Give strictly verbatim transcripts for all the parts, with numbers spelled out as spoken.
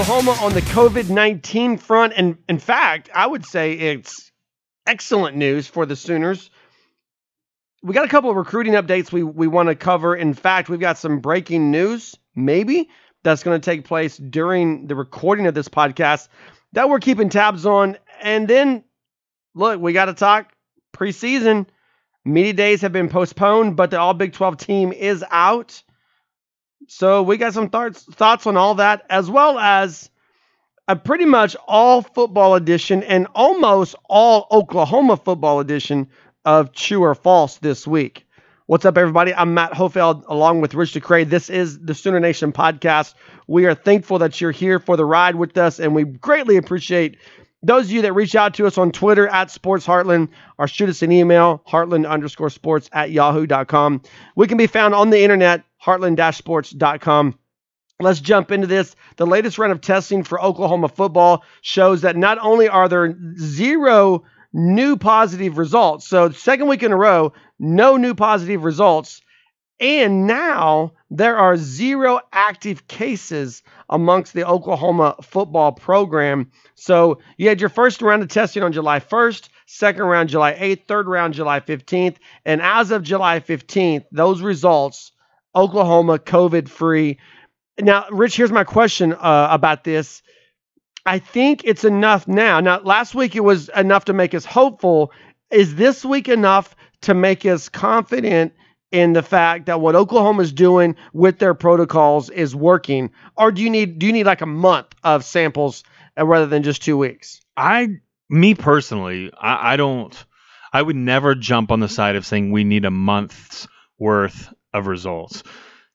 Oklahoma on the COVID nineteen front. And in fact, I would say it's excellent news for the Sooners. We got a couple of recruiting updates we, we want to cover. In fact, we've got some breaking news, maybe, that's going to take place during the recording of this podcast that we're keeping tabs on. And then, look, we got to talk preseason. Media days have been postponed, but the All Big twelve team is out. So we got some thoughts thoughts on all that, as well as a pretty much all football edition and almost all Oklahoma football edition of True or False this week. What's up, everybody? I'm Matt Hofeld, along with Rich DeCray. This is the Sooner Nation podcast. We are thankful that you're here for the ride with us, and we greatly appreciate those of you that reach out to us on Twitter at Sports Heartland, or shoot us an email, heartland underscore sports at yahoo dot com. We can be found on the internet, heartland dash sports dot com. Let's jump into this. The latest round of testing for Oklahoma football shows that not only are there zero new positive results, so second week in a row, no new positive results, and now there are zero active cases amongst the Oklahoma football program. So you had your first round of testing on July first, second round July eighth, third round July fifteenth, and as of July fifteenth, those results, Oklahoma COVID-free. Now, Rich, here's my question uh, about this. I think it's enough now. Now, last week it was enough to make us hopeful. Is this week enough to make us confident in the fact that what Oklahoma's doing with their protocols is working? Or do you need do you need like a month of samples rather than just two weeks? I, me personally, I, I don't. I would never jump on the side of saying we need a month's worth of results.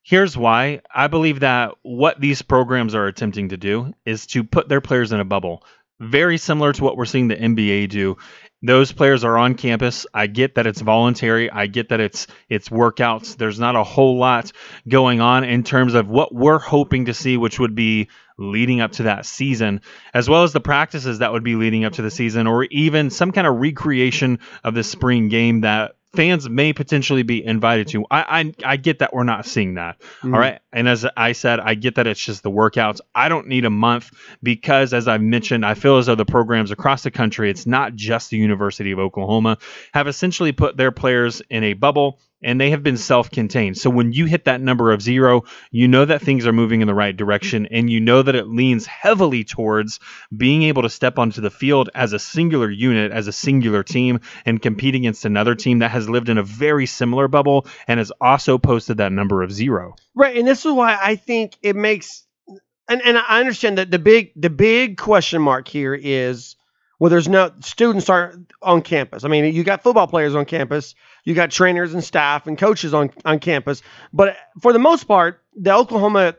Here's why. I believe that what these programs are attempting to do is to put their players in a bubble, very similar to what we're seeing the N B A do. Those players are on campus. I get that it's voluntary. I get that it's it's workouts. There's not a whole lot going on in terms of what we're hoping to see, which would be leading up to that season, as well as the practices that would be leading up to the season, or even some kind of recreation of the spring game that fans may potentially be invited to. I I, I get that we're not seeing that. Mm-hmm. All right. And as I said, I get that it's just the workouts. I don't need a month because, as I've mentioned, I feel as though the programs across the country, it's not just the University of Oklahoma, have essentially put their players in a bubble, and they have been self-contained. So when you hit that number of zero, you know that things are moving in the right direction, and you know that it leans heavily towards being able to step onto the field as a singular unit, as a singular team, and compete against another team that has lived in a very similar bubble and has also posted that number of zero. Right, and this is why I think it makes and, – and I understand that the big the big question mark here is, well, there's no – students aren't on campus. I mean, you got football players on campus. You got trainers and staff and coaches on, on campus. But for the most part, the Oklahoma,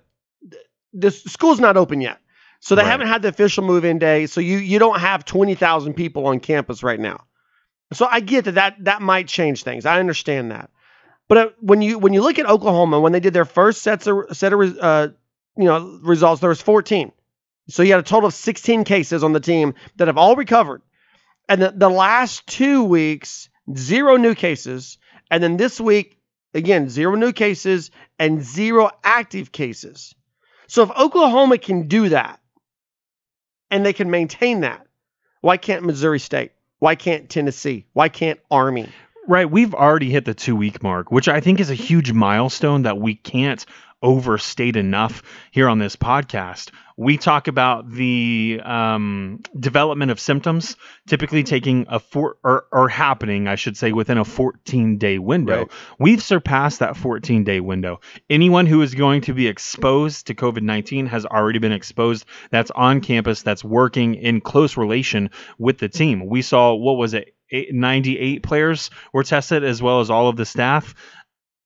the school's not open yet. So they right. haven't had the official move-in day. So you you don't have twenty thousand people on campus right now. So I get that, that that might change things. I understand that. But when you when you look at Oklahoma, when they did their first sets of, set of uh, you know results, there was fourteen. So you had a total of sixteen cases on the team that have all recovered. And the, the last two weeks... zero new cases, and then this week, again, zero new cases and zero active cases. So if Oklahoma can do that, and they can maintain that, why can't Missouri State? Why can't Tennessee? Why can't Army? Right, we've already hit the two-week mark, which I think is a huge milestone that we can't overstate enough here on this podcast. We talk about the um, development of symptoms typically taking a four or, or happening, I should say, within a fourteen day window. Right. We've surpassed that fourteen day window. Anyone who is going to be exposed to COVID nineteen has already been exposed. That's on campus. That's working in close relation with the team. We saw, what was it? Eight, ninety-eight players were tested, as well as all of the staff.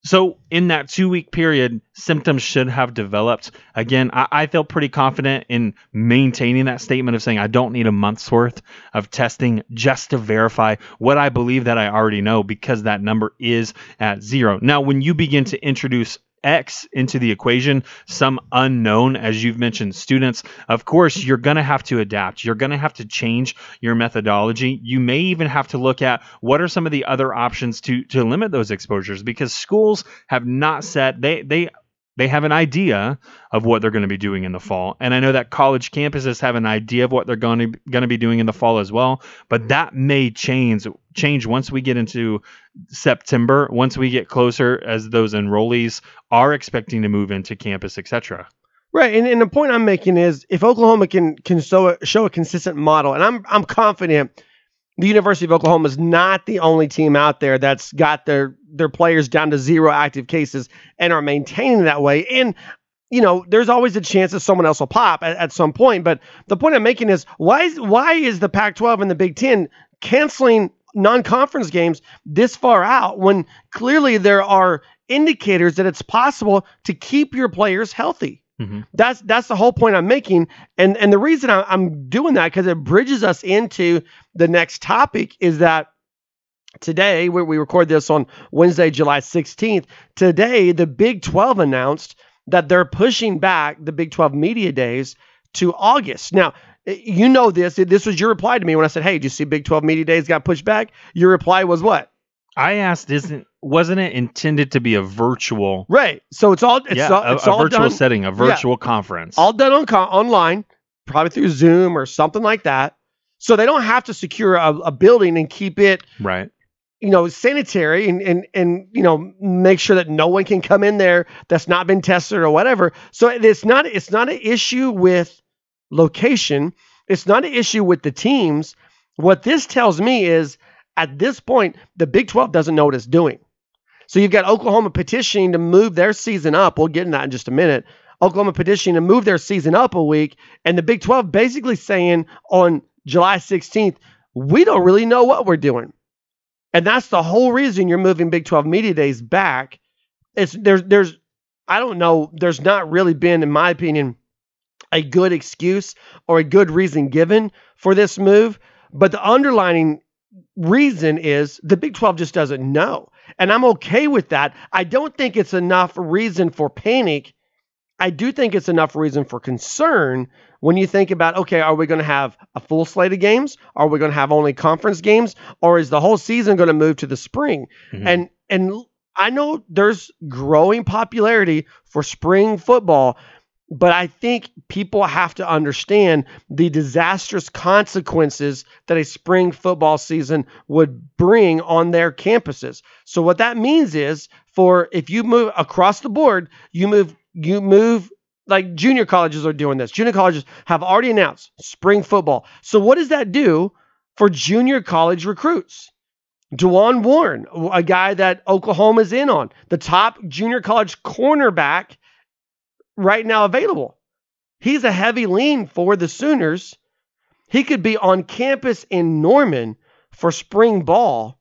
So in that two-week period, symptoms should have developed. Again, I, I feel pretty confident in maintaining that statement of saying I don't need a month's worth of testing just to verify what I believe that I already know, because that number is at zero. Now, when you begin to introduce X into the equation, some unknown, as you've mentioned, students, of course, you're going to have to adapt. You're going to have to change your methodology. You may even have to look at what are some of the other options to to limit those exposures, because schools have not set, they, they, They have an idea of what they're going to be doing in the fall. And I know that college campuses have an idea of what they're going to, going to be doing in the fall as well. But that may change change once we get into September, once we get closer as those enrollees are expecting to move into campus, et cetera. Right. And, and the point I'm making is if Oklahoma can can show a, show a consistent model, and I'm I'm confident the University of Oklahoma is not the only team out there that's got their their players down to zero active cases and are maintaining that way. And, you know, there's always a chance that someone else will pop at, at some point. But the point I'm making is why is why is the Pac twelve and the Big Ten canceling non-conference games this far out when clearly there are indicators that it's possible to keep your players healthy? Mm-hmm. That's that's the whole point I'm making. And and the reason I, I'm doing that, because it bridges us into the next topic, is that today, we, we record this on Wednesday, July sixteenth. Today, the Big twelve announced that they're pushing back the Big twelve media days to August. Now, you know this. This was your reply to me when I said, hey, did you see Big twelve media days got pushed back? Your reply was what? I asked, isn't wasn't it intended to be a virtual? Right. So it's all it's yeah, all, it's a, a all virtual done, setting, a virtual yeah, conference, all done on online, probably through Zoom or something like that. So they don't have to secure a, a building and keep it right, you know, sanitary and and and you know make sure that no one can come in there that's not been tested or whatever. So it's not it's not an issue with location. It's not an issue with the teams. What this tells me is, at this point, the Big twelve doesn't know what it's doing. So you've got Oklahoma petitioning to move their season up. We'll get into that in just a minute. Oklahoma petitioning to move their season up a week. And the Big twelve basically saying on July sixteenth, we don't really know what we're doing. And that's the whole reason you're moving Big twelve media days back. It's there's there's I don't know. There's not really been, in my opinion, a good excuse or a good reason given for this move. But the underlining reason is the Big twelve just doesn't know. And I'm okay with that. I don't think it's enough reason for panic. I do think it's enough reason for concern when you think about, okay, are we going to have a full slate of games? Are we going to have only conference games? Or is the whole season going to move to the spring? Mm-hmm. And and I know there's growing popularity for spring football, but I think people have to understand the disastrous consequences that a spring football season would bring on their campuses. So what that means is, for if you move across the board, you move, you move like junior colleges are doing this. Junior colleges have already announced spring football. So what does that do for junior college recruits? DeJuan Warren, a guy that Oklahoma's in on, the top junior college cornerback right now available. He's a heavy lean for the Sooners. He could be on campus in Norman for spring ball,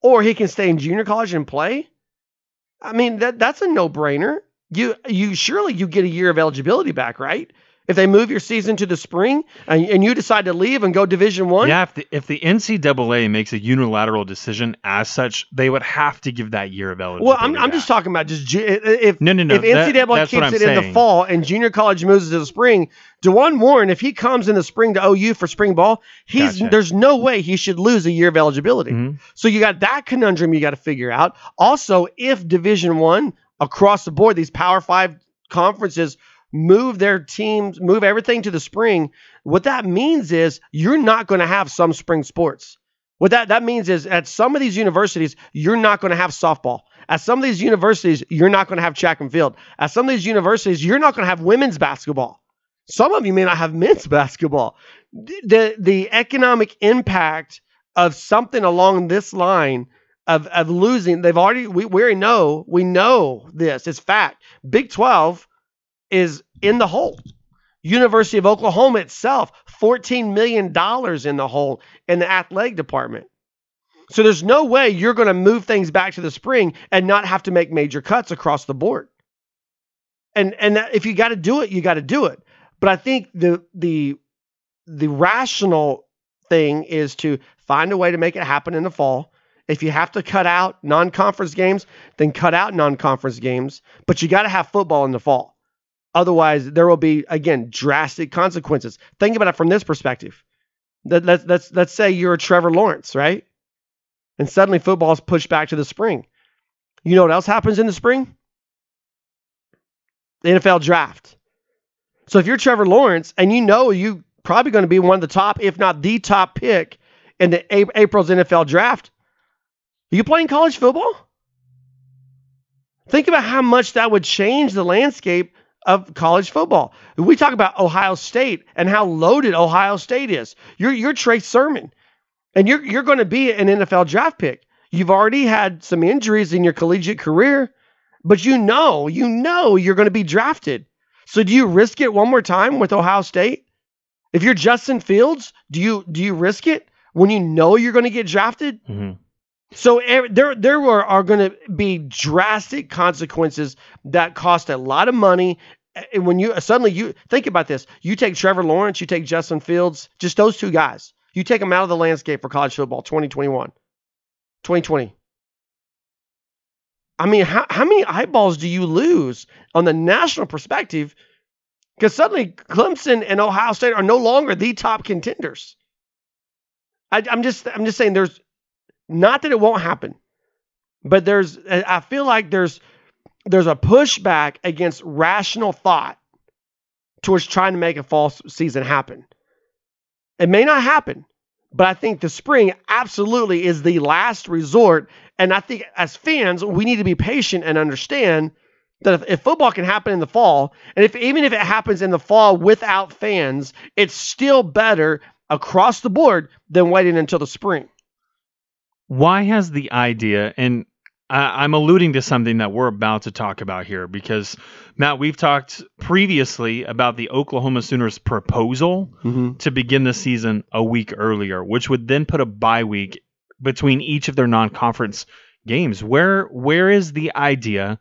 or he can stay in junior college and play. I mean, that that's a no-brainer. You you surely you get a year of eligibility back, right? If they move your season to the spring and, and you decide to leave and go Division One? Yeah, if the, if the N C double A makes a unilateral decision as such, they would have to give that year of eligibility. Well, I'm, I'm just talking about just if, no, no, no, if N C double A that, keeps it saying. in the fall and junior college moves to the spring, DeJuan Warren, if he comes in the spring to O U for spring ball, he's gotcha. There's no way he should lose a year of eligibility. Mm-hmm. So you got that conundrum you got to figure out. Also, if Division One across the board, these Power Five conferences move their teams, move everything to the spring, what that means is you're not going to have some spring sports. What that, that means is at some of these universities, you're not going to have softball. At some of these universities, you're not going to have track and field. At some of these universities, you're not going to have women's basketball. Some of you may not have men's basketball. The, the economic impact of something along this line of, of losing, they've already, we, we already know, we know this, it's fact. Big twelve is in the hole. University of Oklahoma itself, fourteen million dollars in the hole in the athletic department. So there's no way you're going to move things back to the spring and not have to make major cuts across the board. And and that, if you got to do it, you got to do it. But I think the the the rational thing is to find a way to make it happen in the fall. If you have to cut out non-conference games, then cut out non-conference games. But you got to have football in the fall. Otherwise, there will be, again, drastic consequences. Think about it from this perspective. Let's, let's, let's say you're a Trevor Lawrence, right? And suddenly football is pushed back to the spring. You know what else happens in the spring? the N F L draft. So if you're Trevor Lawrence and you know you probably going to be one of the top, if not the top pick in the April's N F L draft, are you playing college football? Think about how much that would change the landscape of college football. We talk about Ohio State and how loaded Ohio State is. You're, you're Trey Sermon, and you're, you're going to be an N F L draft pick. You've already had some injuries in your collegiate career, but you know, you know you're going to be drafted. So do you risk it one more time with Ohio State? If you're Justin Fields, do you do you risk it when you know you're going to get drafted? Mm-hmm. So there there are, are going to be drastic consequences that cost a lot of money. And when you suddenly you think about this, you take Trevor Lawrence, you take Justin Fields, just those two guys, you take them out of the landscape for college football twenty twenty-one, twenty twenty. I mean, how, how many eyeballs do you lose on the national perspective? Because suddenly Clemson and Ohio State are no longer the top contenders. I, I'm just I'm just saying there's not that it won't happen, but there's I feel like there's there's a pushback against rational thought towards trying to make a fall season happen. It may not happen, but I think the spring absolutely is the last resort. And I think as fans, we need to be patient and understand that if, if football can happen in the fall, and if even if it happens in the fall without fans, it's still better across the board than waiting until the spring. Why has the idea, and I, I'm alluding to something that we're about to talk about here, because, Matt, we've talked previously about the Oklahoma Sooners' proposal mm-hmm. to begin the season a week earlier, which would then put a bye week between each of their non-conference games. Where where is the idea,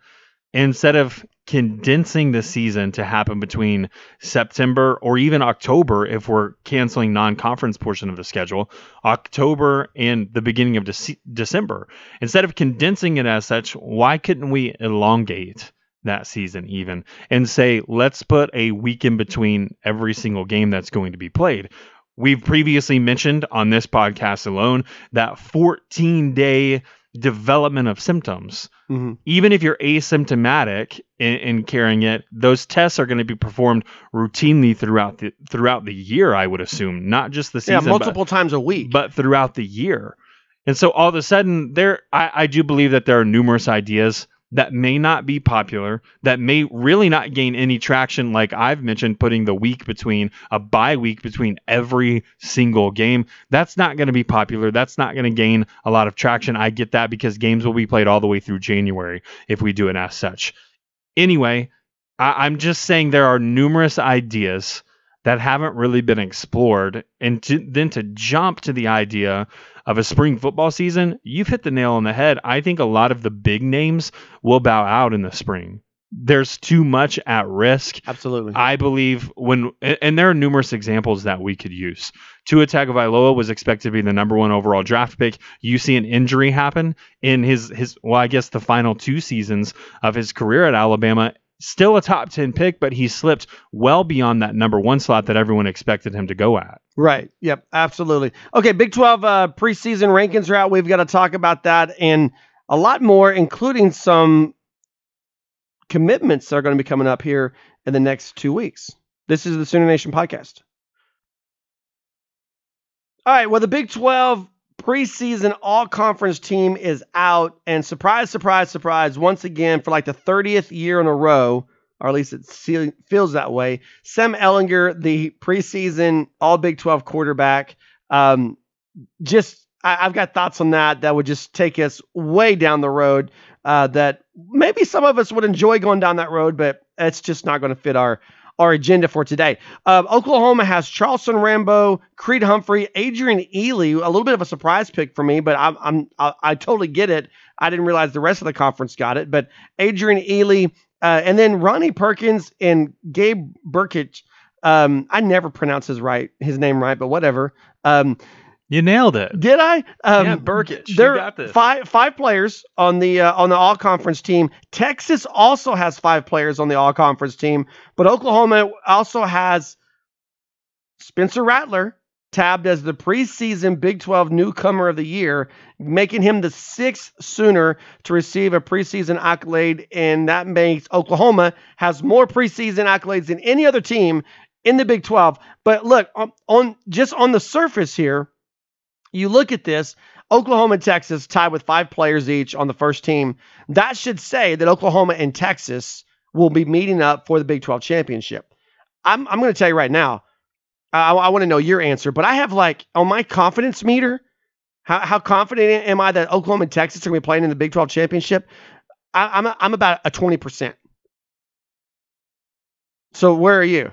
instead of condensing the season to happen between September or even October, if we're canceling non-conference portion of the schedule, October and the beginning of De- December, instead of condensing it as such, why couldn't we elongate that season even and say, let's put a week in between every single game that's going to be played? We've previously mentioned on this podcast alone that fourteen-day development of symptoms. Mm-hmm. Even if you're asymptomatic in, in carrying it, those tests are going to be performed routinely throughout the throughout the year, I would assume, not just the season. Yeah, multiple but, times a week. But throughout the year. And so all of a sudden, there I, I do believe that there are numerous ideas that may not be popular, that may really not gain any traction, like I've mentioned, putting the week between, a bye week between every single game. That's not going to be popular. That's not going to gain a lot of traction. I get that, because games will be played all the way through January if we do it as such. Anyway, I- I'm just saying there are numerous ideas that haven't really been explored. And to, then to jump to the idea of a spring football season, you've hit the nail on the head. I think a lot of the big names will bow out in the spring. There's too much at risk. Absolutely. I believe when, and there are numerous examples that we could use. Tua Tagovailoa was expected to be the number one overall draft pick. You see an injury happen in his, his well, I guess the final two seasons of his career at Alabama. Still a top ten pick, but he slipped well beyond that number one slot that everyone expected him to go at. Right. Yep. Absolutely. Okay. Big twelve uh, preseason rankings are out. We've got to talk about that and a lot more, including some commitments that are going to be coming up here in the next two weeks. This is the Sooner Nation podcast. All right. Well, the Big twelve preseason all-conference team is out, and surprise, surprise, surprise, once again, for like the thirtieth year in a row, or at least it feels that way, Sam Ehlinger, the preseason all-Big twelve quarterback, um, just, I, I've got thoughts on that that would just take us way down the road uh, that maybe some of us would enjoy going down that road, but it's just not going to fit our our agenda for today. Uh, Oklahoma has Charleston Rambo, Creed Humphrey, Adrian Ely, a little bit of a surprise pick for me, but I'm, I'm, I, I totally get it. I didn't realize the rest of the conference got it, but Adrian Ely, uh, and then Ronnie Perkins and Gabe Burkich. Um, I never pronounce his right, his name right, but whatever. Um, You nailed it. Did I? Um, yeah, Burkich. There are five five players on the uh, on the all conference team. Texas also has five players on the all conference team, but Oklahoma also has Spencer Rattler, tabbed as the preseason Big twelve Newcomer of the Year, making him the sixth Sooner to receive a preseason accolade, and that makes Oklahoma has more preseason accolades than any other team in the Big twelve. But look, on, on just on the surface here, you look at this, Oklahoma and Texas tied with five players each on the first team. That should say that Oklahoma and Texas will be meeting up for the Big twelve championship. I'm, I'm going to tell you right now, I, I want to know your answer, but I have like on my confidence meter, how, how confident am I that Oklahoma and Texas are going to be playing in the Big twelve championship? I, I'm, a, I'm about a twenty percent. So where are you?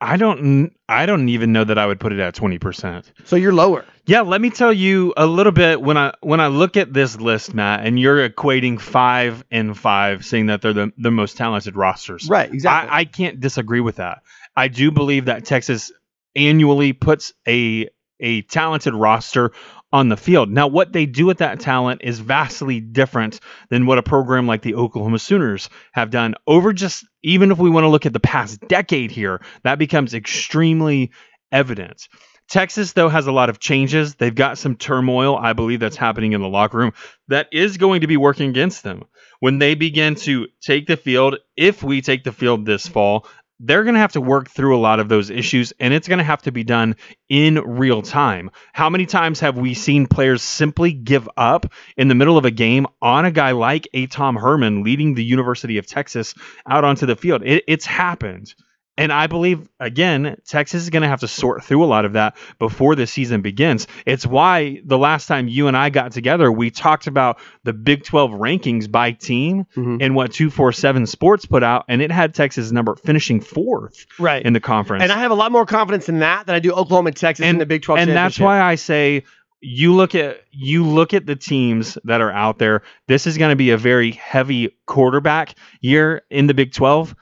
I don't I don't even know that I would put it at twenty percent. So you're lower. Yeah, let me tell you a little bit when I when I look at this list, Matt, and you're equating five and five, saying that they're the, the most talented rosters. Right, exactly. I, I can't disagree with that. I do believe that Texas annually puts a a talented roster on the field. Now, what they do with that talent is vastly different than what a program like the Oklahoma Sooners have done over just, even if we want to look at the past decade here, that becomes extremely evident. Texas, though, has a lot of changes. They've got some turmoil, I believe, that's happening in the locker room that is going to be working against them. When they begin to take the field, if we take the field this fall, they're going to have to work through a lot of those issues, and it's going to have to be done in real time. How many times have we seen players simply give up in the middle of a game on a guy like a Tom Herman leading the University of Texas out onto the field? It, it's happened. And I believe, again, Texas is going to have to sort through a lot of that before the season begins. It's why the last time you and I got together, we talked about the Big twelve rankings by team mm-hmm. and what two forty-seven Sports put out, and it had Texas number finishing fourth right. in the conference. And I have a lot more confidence in that than I do Oklahoma and Texas and, in the Big twelve championship. And that's why I say you look at you look at the teams that are out there. This is going to be a very heavy quarterback year in the Big twelve.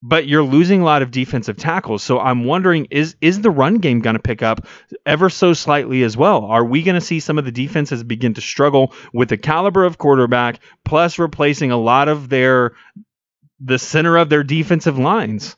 But you're losing a lot of defensive tackles. So I'm wondering, is is the run game going to pick up ever so slightly as well? Are we going to see some of the defenses begin to struggle with the caliber of quarterback, plus replacing a lot of their the center of their defensive lines?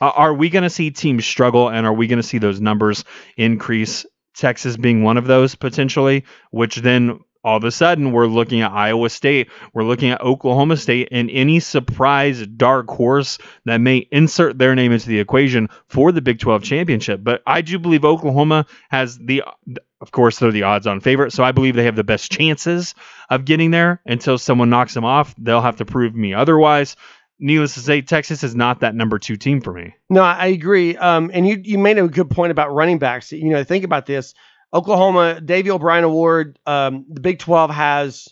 Uh, are we going to see teams struggle, and are we going to see those numbers increase? Texas being one of those potentially, which then all of a sudden, we're looking at Iowa State, we're looking at Oklahoma State, and any surprise dark horse that may insert their name into the equation for the Big twelve championship. But I do believe Oklahoma has the, of course, they're the odds-on favorite, so I believe they have the best chances of getting there. Until someone knocks them off, they'll have to prove me otherwise. Needless to say, Texas is not that number two team for me. No, I agree. Um, and you you made a good point about running backs. You know, think about this. Oklahoma, Davey O'Brien Award, um, the Big twelve has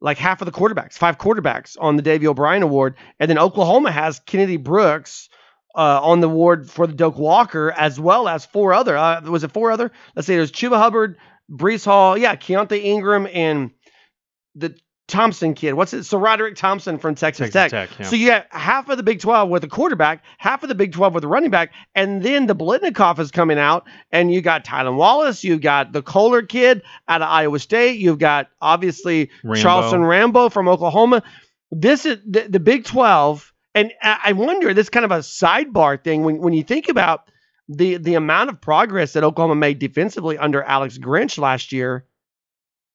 like half of the quarterbacks, five quarterbacks on the Davey O'Brien Award. And then Oklahoma has Kennedy Brooks uh, on the award for the Doak Walker, as well as four other. Uh, was it four other? Let's say there's Chuba Hubbard, Breece Hall, yeah, Keontae Ingram, and the Thompson kid. What's it? Sir Roderick Thompson from Texas, Texas Tech. Tech yeah. So you got half of the Big twelve with a quarterback, half of the Big twelve with a running back, and then the Blitnikoff is coming out, and you got Tylan Wallace, you got the Kohler kid out of Iowa State, you've got obviously Rambo. Charleston Rambo from Oklahoma. This is the, the Big twelve, and I, I wonder, this kind of a sidebar thing, when, when you think about the, the amount of progress that Oklahoma made defensively under Alex Grinch last year,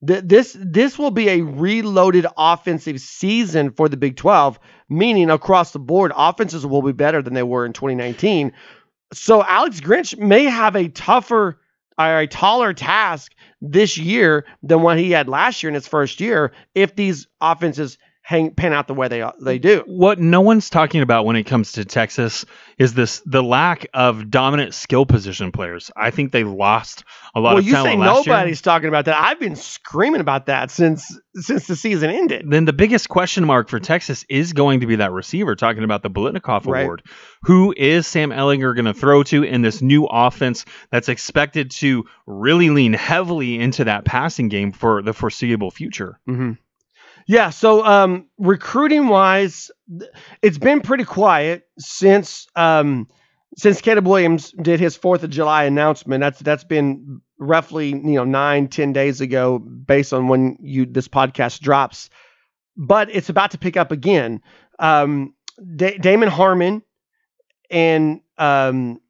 This this will be a reloaded offensive season for the Big twelve, meaning across the board, offenses will be better than they were in twenty nineteen. So Alex Grinch may have a tougher or a taller task this year than what he had last year in his first year if these offenses hang pan out the way they they do. What no one's talking about when it comes to Texas is this the lack of dominant skill position players. I think they lost a lot well, of talent last year. Well, you say nobody's talking about that. I've been screaming about that since since the season ended. Then the biggest question mark for Texas is going to be that receiver, talking about the Blitnikoff right. Award. Who is Sam Ehlinger going to throw to in this new offense that's expected to really lean heavily into that passing game for the foreseeable future? Mm-hmm. Yeah, so um, recruiting-wise, it's been pretty quiet since um, since Caleb Williams did his fourth of July announcement. That's that's been roughly you know nine, ten days ago, based on when you this podcast drops. But it's about to pick up again. Um, da- Damon Harmon and um,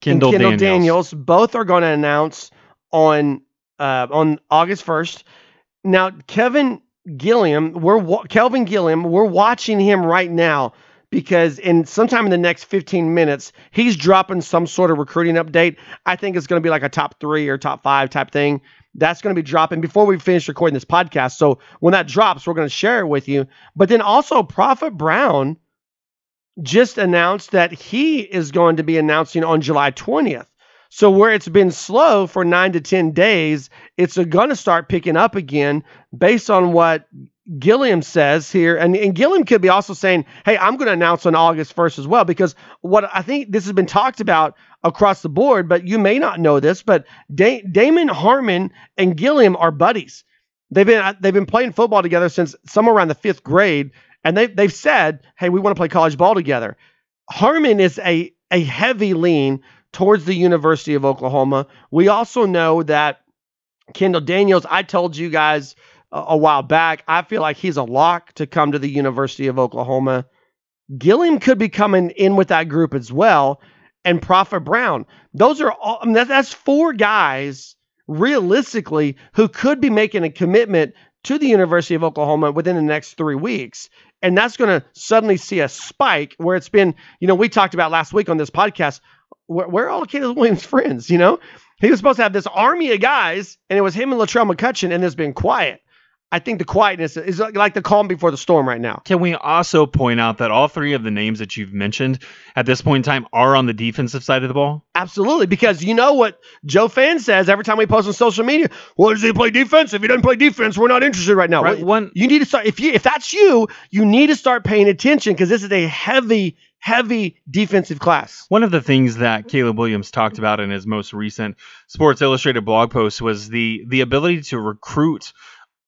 Kendall, Kendall Daniels. Daniels. Both are going to announce on uh, on August first. Now, Kelvin Gilliam, we're wa- Kelvin Gilliam, we're watching him right now because in sometime in the next fifteen minutes, he's dropping some sort of recruiting update. I think it's going to be like a top three or top five type thing. That's going to be dropping before we finish recording this podcast. So when that drops, we're going to share it with you. But then also Prophet Brown just announced that he is going to be announcing on July twentieth. So where it's been slow for nine to ten days, it's going to start picking up again based on what Gilliam says here. And, and Gilliam could be also saying, hey, I'm going to announce on August first as well, because what I think this has been talked about across the board, but you may not know this, but da- Damon Harmon and Gilliam are buddies. They've been they've been playing football together since somewhere around the fifth grade, and they they've said, hey, we want to play college ball together. Harmon is a a heavy lean towards the University of Oklahoma. We also know that Kendall Daniels, I told you guys a, a while back, I feel like he's a lock to come to the University of Oklahoma. Gilliam could be coming in with that group as well. And Prophet Brown, those are all, I mean, that, that's four guys realistically who could be making a commitment to the University of Oklahoma within the next three weeks. And that's going to suddenly see a spike where it's been, you know, we talked about last week on this podcast, where, where are all Caleb Williams' friends, you know? He was supposed to have this army of guys, and it was him and Latrell McCutchin, and it's been quiet. I think the quietness is like the calm before the storm right now. Can we also point out that all three of the names that you've mentioned at this point in time are on the defensive side of the ball? Absolutely, because you know what Joe Fan says every time we post on social media, well, does he play defense? If he doesn't play defense, we're not interested right now. Right, one, you need to start, if you if that's you, you need to start paying attention because this is a heavy Heavy defensive class. One of the things that Caleb Williams talked about in his most recent Sports Illustrated blog post was the the ability to recruit,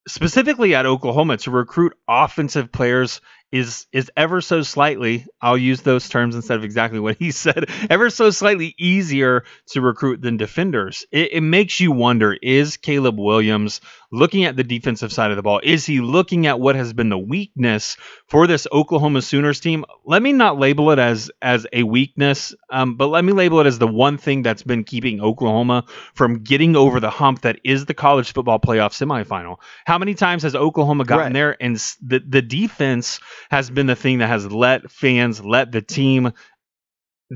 specifically at Oklahoma, to recruit offensive players is is ever so slightly, I'll use those terms instead of exactly what he said, ever so slightly easier to recruit than defenders. It, it makes you wonder, is Caleb Williams looking at the defensive side of the ball? Is he looking at what has been the weakness for this Oklahoma Sooners team? Let me not label it as as a weakness, um, but let me label it as the one thing that's been keeping Oklahoma from getting over the hump that is the college football playoff semifinal. How many times has Oklahoma gotten right there? And the, the defense has been the thing that has let fans, let the team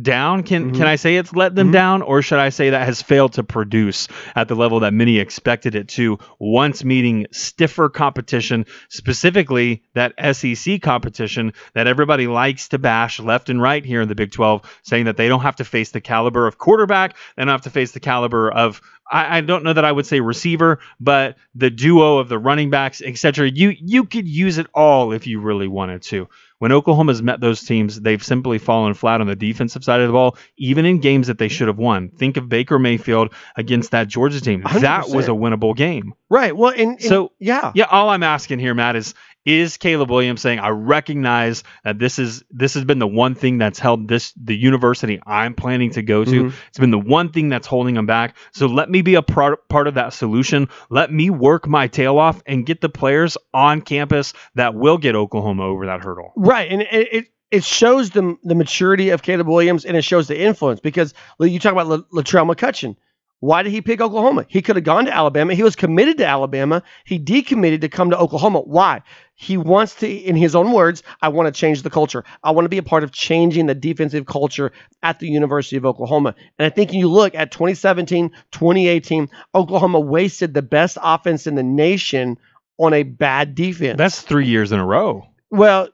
down. Can mm-hmm. can I say it's let them mm-hmm. down, or should I say that has failed to produce at the level that many expected it to once meeting stiffer competition, specifically that S E C competition that everybody likes to bash left and right here in the Big twelve, saying that they don't have to face the caliber of quarterback, they don't have to face the caliber of, I, I don't know that I would say receiver, but the duo of the running backs, et cetera. You you could use it all if you really wanted to. When Oklahoma's met those teams, they've simply fallen flat on the defensive side of the ball, even in games that they should have won. Think of Baker Mayfield against that Georgia team. one hundred percent. That was a winnable game. Right. Well, and, and so yeah, yeah. All I'm asking here, Matt, is is Caleb Williams saying, I recognize that this is this has been the one thing that's held this the university I'm planning to go to. Mm-hmm. It's been the one thing that's holding them back. So let me be a part, part of that solution. Let me work my tail off and get the players on campus that will get Oklahoma over that hurdle. Right, and it it, it shows the the maturity of Caleb Williams, and it shows the influence because you talk about La- Latrell McCutchin. Why did he pick Oklahoma? He could have gone to Alabama. He was committed to Alabama. He decommitted to come to Oklahoma. Why? He wants to, in his own words, I want to change the culture. I want to be a part of changing the defensive culture at the University of Oklahoma. And I think you look at twenty seventeen, twenty eighteen, Oklahoma wasted the best offense in the nation on a bad defense. That's three years in a row. Well,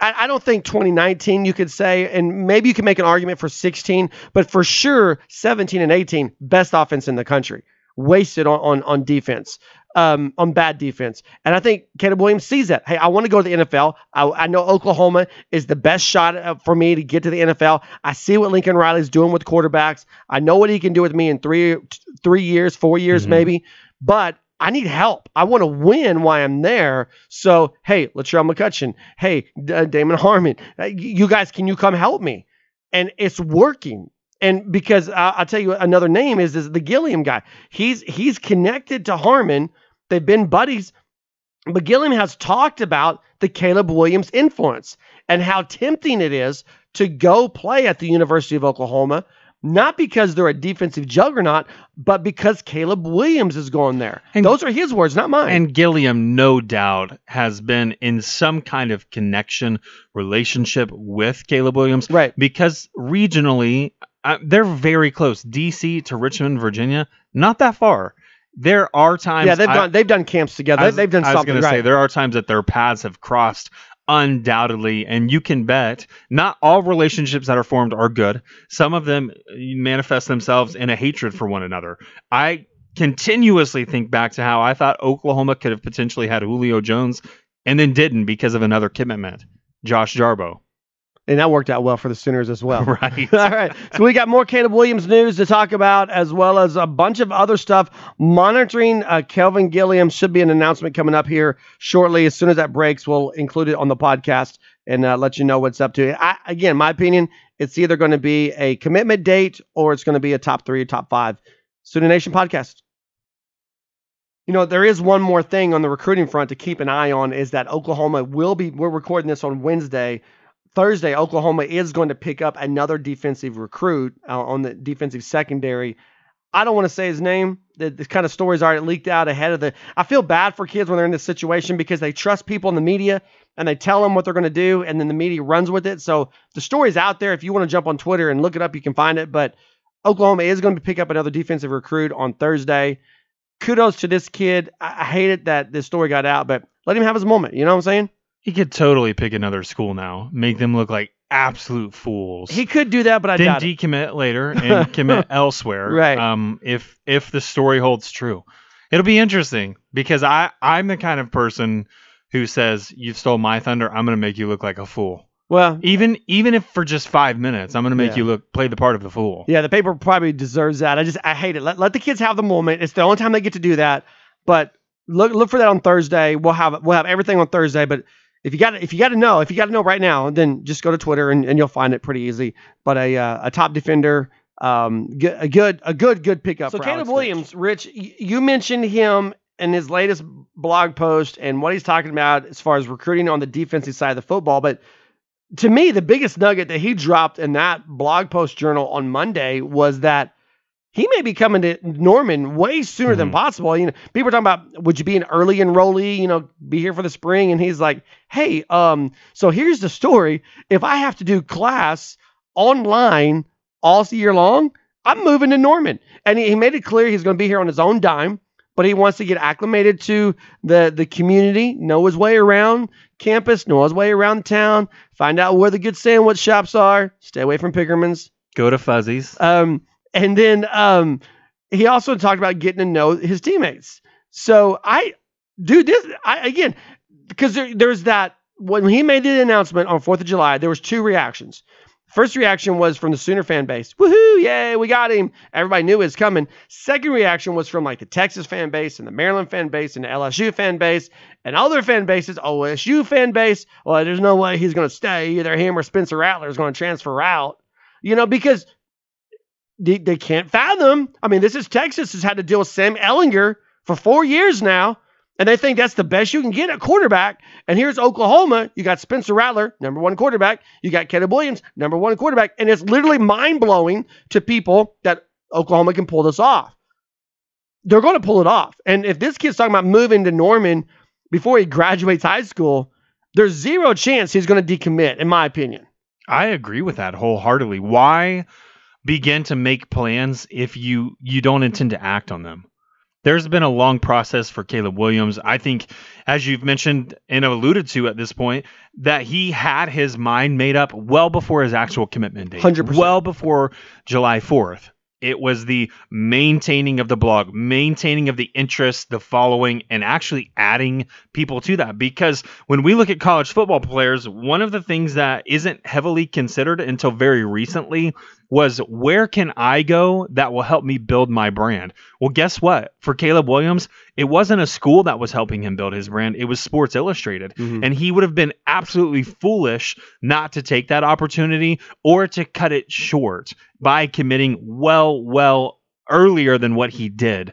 I don't think twenty nineteen you could say, and maybe you can make an argument for sixteen, but for sure seventeen and eighteen, best offense in the country, wasted on on, on defense, um, on bad defense. And I think Caleb Williams sees that. Hey, I want to go to the N F L. I, I know Oklahoma is the best shot for me to get to the N F L. I see what Lincoln Riley's doing with quarterbacks. I know what he can do with me in three three years, four years mm-hmm. maybe, but I need help. I want to win while I'm there. So, hey, Latrell McCutchin, hey, D- Damon Harmon, you guys, can you come help me? And it's working. And because uh, I'll tell you another name is, is the Gilliam guy. He's he's connected to Harmon. They've been buddies. But Gilliam has talked about the Caleb Williams influence and how tempting it is to go play at the University of Oklahoma. not because they're a defensive juggernaut, but because Caleb Williams is going there. And those are his words, not mine. And Gilliam, no doubt, has been in some kind of connection, relationship with Caleb Williams. Right. Because regionally, uh, they're very close. D C to Richmond, Virginia, not that far. There are times... Yeah, they've, I, done, they've done camps together. I was, they've done I something. I was going right. to say, there are times that their paths have crossed undoubtedly, and you can bet not all relationships that are formed are good. Some of them manifest themselves in a hatred for one another. I continuously think back to how I thought Oklahoma could have potentially had Julio Jones and then didn't because of another commitment, Josh Jarboe. And that worked out well for the Sooners as well. Right. All right. So we got more Caleb Williams news to talk about, as well as a bunch of other stuff. Monitoring uh, Kelvin Gilliam should be an announcement coming up here shortly. As soon as that breaks, we'll include it on the podcast and uh, let you know what's up to. I, again, my opinion, it's either going to be a commitment date or it's going to be a top three, top five. Sooner Nation podcast. You know, there is one more thing on the recruiting front to keep an eye on, is that Oklahoma will be, we're recording this on Wednesday, Thursday, Oklahoma is going to pick up another defensive recruit uh, on the defensive secondary. I don't want to say his name. The, the kind of stories already leaked out ahead of the... I feel bad for kids when they're in this situation because they trust people in the media and they tell them what they're going to do and then the media runs with it. So the story's out there. If you want to jump on Twitter and look it up, you can find it. But Oklahoma is going to pick up another defensive recruit on Thursday. Kudos to this kid. I, I hate it that this story got out, but let him have his moment. You know what I'm saying? He could totally pick another school now, make them look like absolute fools. He could do that, but I doubt it. Then decommit later and commit elsewhere. Right. Um, if if the story holds true, it'll be interesting because I I'm the kind of person who says you've stole my thunder. I'm going to make you look like a fool. Well, even even if for just five minutes, I'm going to make yeah. you look play the part of the fool. Yeah, the paper probably deserves that. I just I hate it. Let let the kids have the moment. It's the only time they get to do that. But look look for that on Thursday. We'll have we'll have everything on Thursday, but. If you got if you got to know, if you got to know right now, then just go to Twitter and, and you'll find it pretty easy. But a uh, a top defender, um, a good a good good pickup. So for Caleb Alex Williams, Rich, Rich, you mentioned him in his latest blog post and what he's talking about as far as recruiting on the defensive side of the football. But to me, the biggest nugget that he dropped in that blog post journal on Monday was that he may be coming to Norman way sooner mm-hmm. than possible. You know, people are talking about, would you be an early enrollee, you know, be here for the spring? And he's like, hey, um, so here's the story. If I have to do class online all year long, I'm moving to Norman. And he, he made it clear he's going to be here on his own dime, but he wants to get acclimated to the, the community, know his way around campus, know his way around town, find out where the good sandwich shops are, stay away from Pickerman's. Go to Fuzzy's. Um, And then um, he also talked about getting to know his teammates. So I do this I, again, because there, there's that when he made the announcement on fourth of July, there was two reactions. First reaction was from the Sooner fan base. Woohoo. Yay. We got him. Everybody knew it was coming. Second reaction was from like the Texas fan base and the Maryland fan base and the L S U fan base and other fan bases, O S U fan base. Well, there's no way he's going to stay. Either him or Spencer Rattler is going to transfer out, you know, because They, they can't fathom. I mean, this is Texas has had to deal with Sam Ehlinger for four years now, and they think that's the best you can get at quarterback. And here's Oklahoma. You got Spencer Rattler, number one quarterback. You got Caleb Williams, number one quarterback. And it's literally mind-blowing to people that Oklahoma can pull this off. They're going to pull it off. And if this kid's talking about moving to Norman before he graduates high school, there's zero chance he's going to decommit, in my opinion. I agree with that wholeheartedly. Why begin to make plans if you, you don't intend to act on them? There's been a long process for Caleb Williams. I think, as you've mentioned and alluded to at this point, that he had his mind made up well before his actual commitment date, one hundred percent. Well before July fourth. It was the maintaining of the blog, maintaining of the interest, the following, and actually adding people to that. Because when we look at college football players, one of the things that isn't heavily considered until very recently was, where can I go that will help me build my brand? Well, guess what? For Caleb Williams, it wasn't a school that was helping him build his brand. It was Sports Illustrated. Mm-hmm. And he would have been absolutely foolish not to take that opportunity or to cut it short by committing well, well earlier than what he did.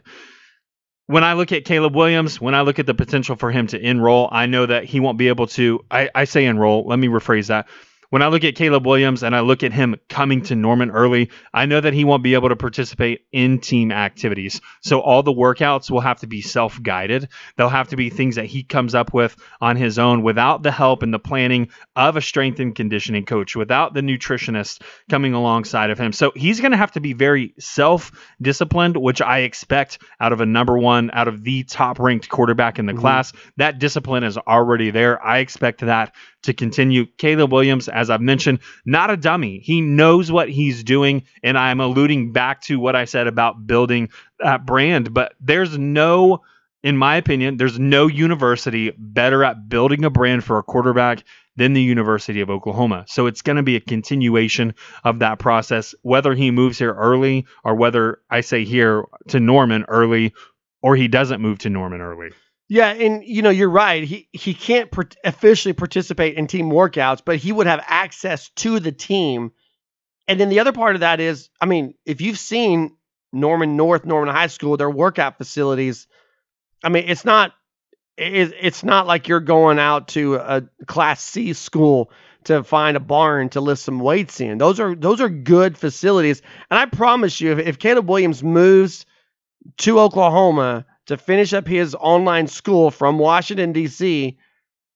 When I look at Caleb Williams, when I look at the potential for him to enroll, I know that he won't be able to, I, I say enroll, let me rephrase that. when I look at Caleb Williams and I look at him coming to Norman early, I know that he won't be able to participate in team activities. So all the workouts will have to be self-guided. They'll have to be things that he comes up with on his own without the help and the planning of a strength and conditioning coach, without the nutritionist coming alongside of him. So he's going to have to be very self-disciplined, which I expect out of a number one, out of the top-ranked quarterback in the mm-hmm. class. That discipline is already there. I expect that to continue. Caleb Williams, as I've mentioned, not a dummy. He knows what he's doing, and I'm alluding back to what I said about building that brand. But there's no, in my opinion, there's no university better at building a brand for a quarterback than the University of Oklahoma. So it's going to be a continuation of that process, whether he moves here early or whether I say here to Norman early or he doesn't move to Norman early. Yeah, and you know, you're right. He he can't per- officially participate in team workouts, but he would have access to the team. And then the other part of that is, I mean, if you've seen Norman North, Norman High School, their workout facilities, I mean, it's not it, it's not like you're going out to a Class C school to find a barn to lift some weights in. Those are those are good facilities. And I promise you, if, if Caleb Williams moves to Oklahoma to finish up his online school from Washington, D C,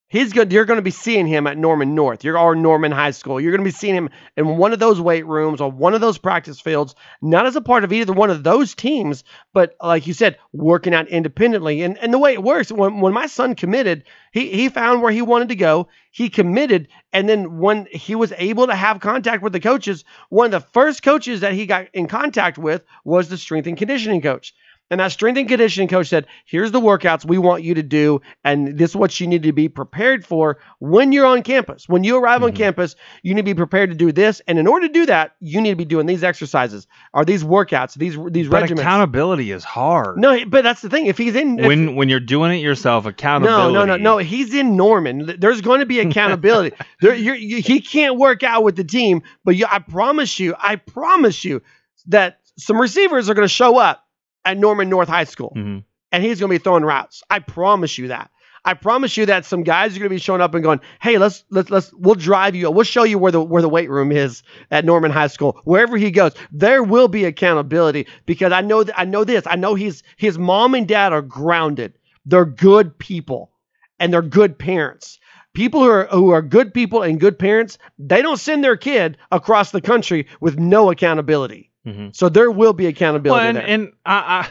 he's good. You're going to be seeing him at Norman North. You're our Norman High School. You're going to be seeing him in one of those weight rooms or one of those practice fields, not as a part of either one of those teams, but like you said, working out independently. And and the way it works, when, when my son committed, he, he found where he wanted to go. He committed. And then when he was able to have contact with the coaches, one of the first coaches that he got in contact with was the strength and conditioning coach. And that strength and conditioning coach said, here's the workouts we want you to do, and this is what you need to be prepared for when you're on campus. When you arrive mm-hmm. on campus, you need to be prepared to do this, and in order to do that, you need to be doing these exercises, or these workouts, these these regimens. But accountability is hard. No, but that's the thing. If he's in... If, when when you're doing it yourself, accountability... No, no, no, no. He's in Norman. There's going to be accountability. there, you're, you, he can't work out with the team, but you, I promise you, I promise you that some receivers are going to show up at Norman North High School, mm-hmm. and he's going to be throwing routes. I promise you that. I promise you that some guys are going to be showing up and going, "Hey, let's let's let's we'll drive you. We'll show you where the where the weight room is at Norman High School." Wherever he goes, there will be accountability because I know that I know this. I know his his mom and dad are grounded. They're good people, and they're good parents. People who are who are good people and good parents, they don't send their kid across the country with no accountability. Mm-hmm. So there will be accountability. Well, and, there. and I, I,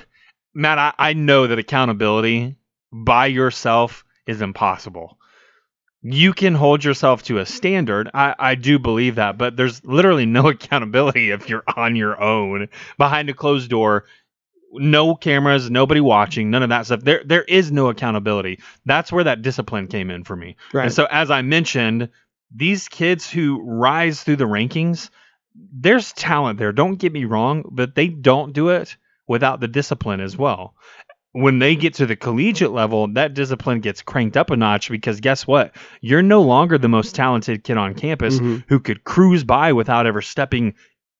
Matt, I, I know that accountability by yourself is impossible. You can hold yourself to a standard. I, I do believe that, but there's literally no accountability if you're on your own behind a closed door. No cameras, nobody watching, none of that stuff. There, there is no accountability. That's where that discipline came in for me. Right. And so, as I mentioned, these kids who rise through the rankings, there's talent there, don't get me wrong, but they don't do it without the discipline as well. When they get to the collegiate level, that discipline gets cranked up a notch because guess what? You're no longer the most talented kid on campus mm-hmm. who could cruise by without ever stepping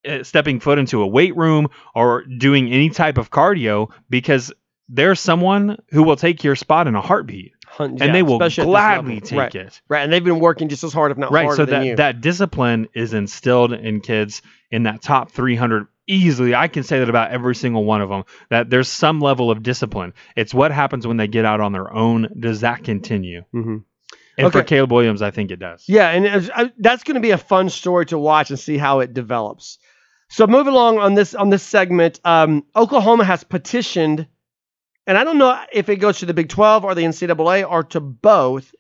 uh, stepping foot into a weight room or doing any type of cardio because there's someone who will take your spot in a heartbeat. Hunt, and yeah, they will gladly take right, it. Right, and they've been working just as hard, if not right, harder so that, than you. Right, so that discipline is instilled in kids in that top three hundred easily. I can say that about every single one of them, that there's some level of discipline. It's what happens when they get out on their own. Does that continue? Mm-hmm. And okay. for Caleb Williams, I think it does. Yeah, and I, that's going to be a fun story to watch and see how it develops. So moving along on this on this segment, um, Oklahoma has petitioned... And I don't know if it goes to the Big twelve or the N C double A or to both,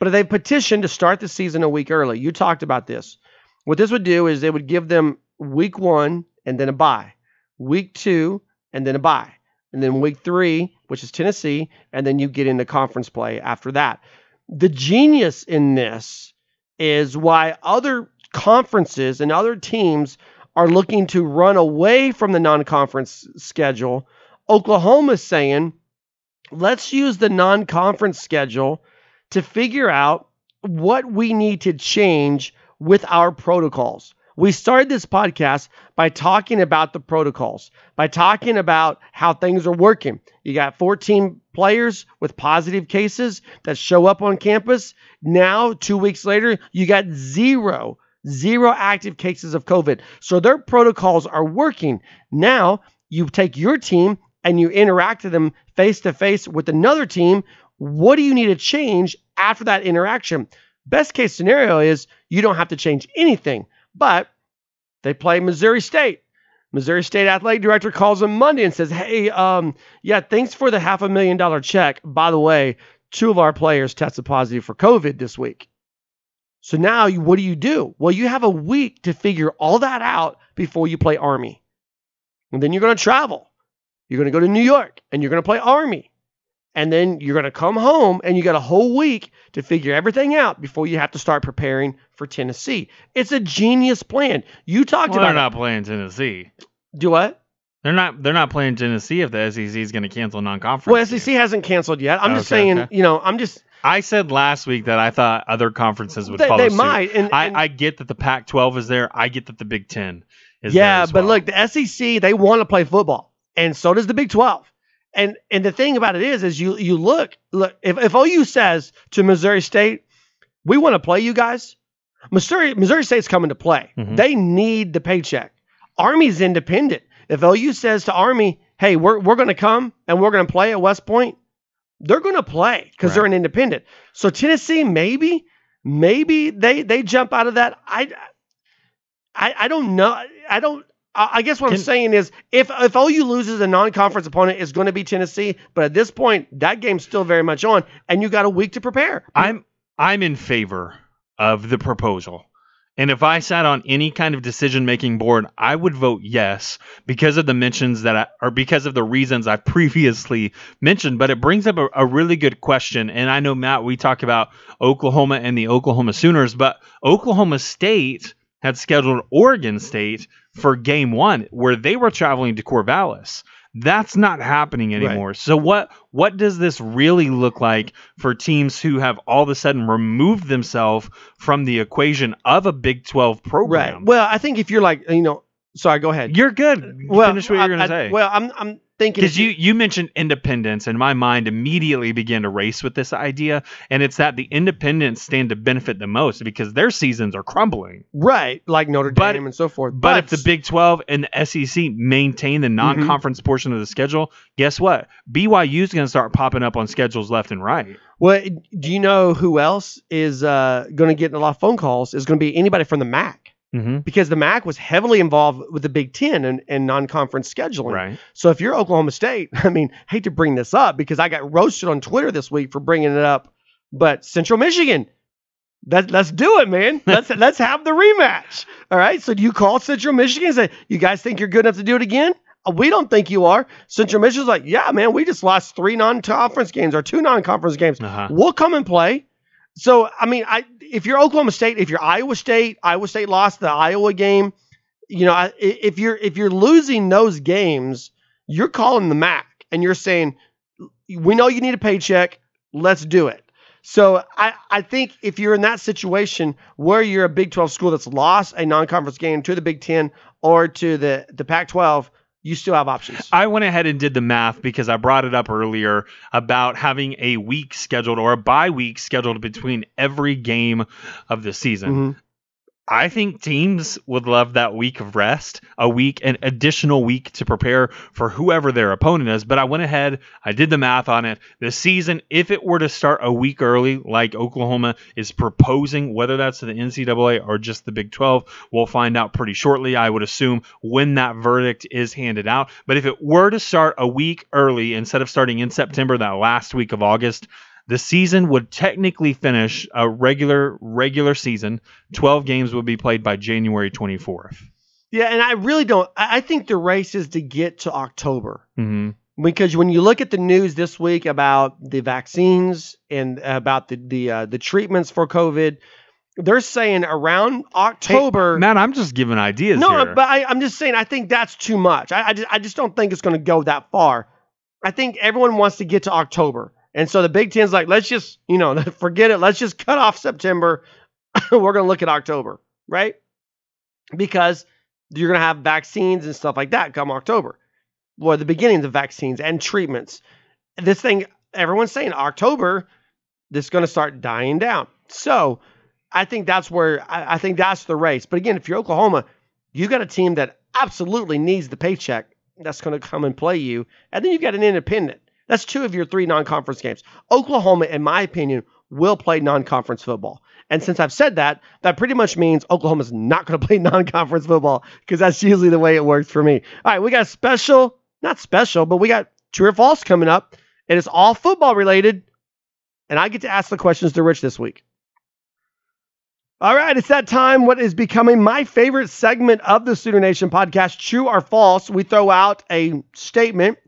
but they petitioned to start the season a week early. You talked about this. What this would do is it would give them week one and then a bye, week two and then a bye, and then week three, which is Tennessee, and then you get into conference play after that. The genius in this is why other conferences and other teams are looking to run away from the non-conference schedule. Oklahoma's saying, let's use the non-conference schedule to figure out what we need to change with our protocols. We started this podcast by talking about the protocols, by talking about how things are working. You got fourteen players with positive cases that show up on campus. Now, two weeks later, you got zero Zero active cases of COVID. So their protocols are working. Now you take your team and you interact with them face to face with another team. What do you need to change after that interaction? Best case scenario is you don't have to change anything, but they play Missouri State. Missouri State athletic director calls them Monday and says, hey, um, yeah, thanks for the half a million dollar check. By the way, two of our players tested positive for COVID this week. So now you, what do you do? Well, you have a week to figure all that out before you play Army. And then you're going to travel. You're going to go to New York and you're going to play Army. And then you're going to come home and you got a whole week to figure everything out before you have to start preparing for Tennessee. It's a genius plan. You talked well, about they're not it. playing Tennessee. Do what? They're not they're not playing Tennessee if the S E C is going to cancel non-conference. Well, S E C games. hasn't canceled yet. I'm okay, just saying, okay. you know, I'm just I said last week that I thought other conferences would they, follow they suit. They might. And, I, and, I get that the Pac twelve is there. I get that the Big Ten is yeah, there as well. Yeah, but look, the S E C, they want to play football, and so does the Big twelve. And and the thing about it is, is you you look, look if, if O U says to Missouri State, we want to play you guys, Missouri Missouri State's coming to play. Mm-hmm. They need the paycheck. Army's independent. If O U says to Army, hey, we're we're going to come and we're going to play at West Point, they're going to play because right. they're an independent. So Tennessee, maybe, maybe they, they jump out of that. I, I, I don't know. I don't. I guess what Can, I'm saying is if, if O U loses a non-conference opponent, it's going to be Tennessee. But at this point, that game's still very much on, and you got a week to prepare. I'm I'm in favor of the proposal. And if I sat on any kind of decision-making board, I would vote yes because of the mentions that I, or because of the reasons I've previously mentioned. But it brings up a, a really good question. And I know, Matt, we talk about Oklahoma and the Oklahoma Sooners, but Oklahoma State had scheduled Oregon State for game one where they were traveling to Corvallis. That's not happening anymore. Right. So what what does this really look like for teams who have all of a sudden removed themselves from the equation of a Big twelve program? Right. Well, I think if you're like, you know, sorry, go ahead. You're good. Well, finish what I, you're going to say. Well, I'm I'm thinking because you you mentioned independence, and my mind immediately began to race with this idea, and it's that the independents stand to benefit the most because their seasons are crumbling. Right, like Notre but, Dame and so forth. But, but if the Big twelve and the S E C maintain the non-conference mm-hmm. portion of the schedule, guess what? B Y U is going to start popping up on schedules left and right. Well, do you know who else is uh, going to get a lot of phone calls? Is going to be anybody from the M A C. Mm-hmm. Because the M A C was heavily involved with the Big Ten and, and non-conference scheduling. Right. So if you're Oklahoma State, I mean, hate to bring this up because I got roasted on Twitter this week for bringing it up, but Central Michigan, that, let's do it, man. Let's let's have the rematch. All right. So do you call Central Michigan and say, you guys think you're good enough to do it again? We don't think you are. Central Michigan's like, yeah, man, we just lost three non-conference games or two non-conference games. Uh-huh. We'll come and play. So, I mean, I if you're Oklahoma State, if you're Iowa State, Iowa State lost the Iowa game. You know, I, if you're if you're losing those games, you're calling the M A C and you're saying, we know you need a paycheck. Let's do it. So I, I think if you're in that situation where you're a Big twelve school that's lost a non-conference game to the Big Ten or to the, the Pac twelve, you still have options. I went ahead and did the math because I brought it up earlier about having a week scheduled or a bye week scheduled between every game of the season. Mm-hmm. I think teams would love that week of rest, a week, an additional week to prepare for whoever their opponent is. But I went ahead, I did the math on it. The season, if it were to start a week early, like Oklahoma is proposing, whether that's to the N C double A or just the Big twelve, we'll find out pretty shortly, I would assume, when that verdict is handed out. But if it were to start a week early, instead of starting in September, that last week of August, the season would technically finish a regular regular season. twelve games would be played by January twenty-fourth. Yeah, and I really don't. I think the race is to get to October. Mm-hmm. Because when you look at the news this week about the vaccines and about the the, uh, the treatments for COVID, they're saying around October. Hey, Matt, I'm just giving ideas no, here. No, but I, I'm just saying I think that's too much. I, I, just, I just don't think it's going to go that far. I think everyone wants to get to October. And so the Big Ten's like, let's just, you know, forget it. Let's just cut off September. We're going to look at October, right? Because you're going to have vaccines and stuff like that come October. Well, the beginnings of vaccines and treatments. This thing, everyone's saying October, this is going to start dying down. So I think that's where I, I think that's the race. But again, if you're Oklahoma, you got a team that absolutely needs the paycheck that's going to come and play you. And then you've got an independent. That's two of your three non-conference games. Oklahoma, in my opinion, will play non-conference football. And since I've said that, that pretty much means Oklahoma's not going to play non-conference football, because that's usually the way it works for me. All right, we got special, not special, but we got true or false coming up. And it's all football related. And I get to ask the questions to Rich this week. All right, it's that time. What is becoming my favorite segment of the Sooner Nation podcast, True or False. We throw out a statement.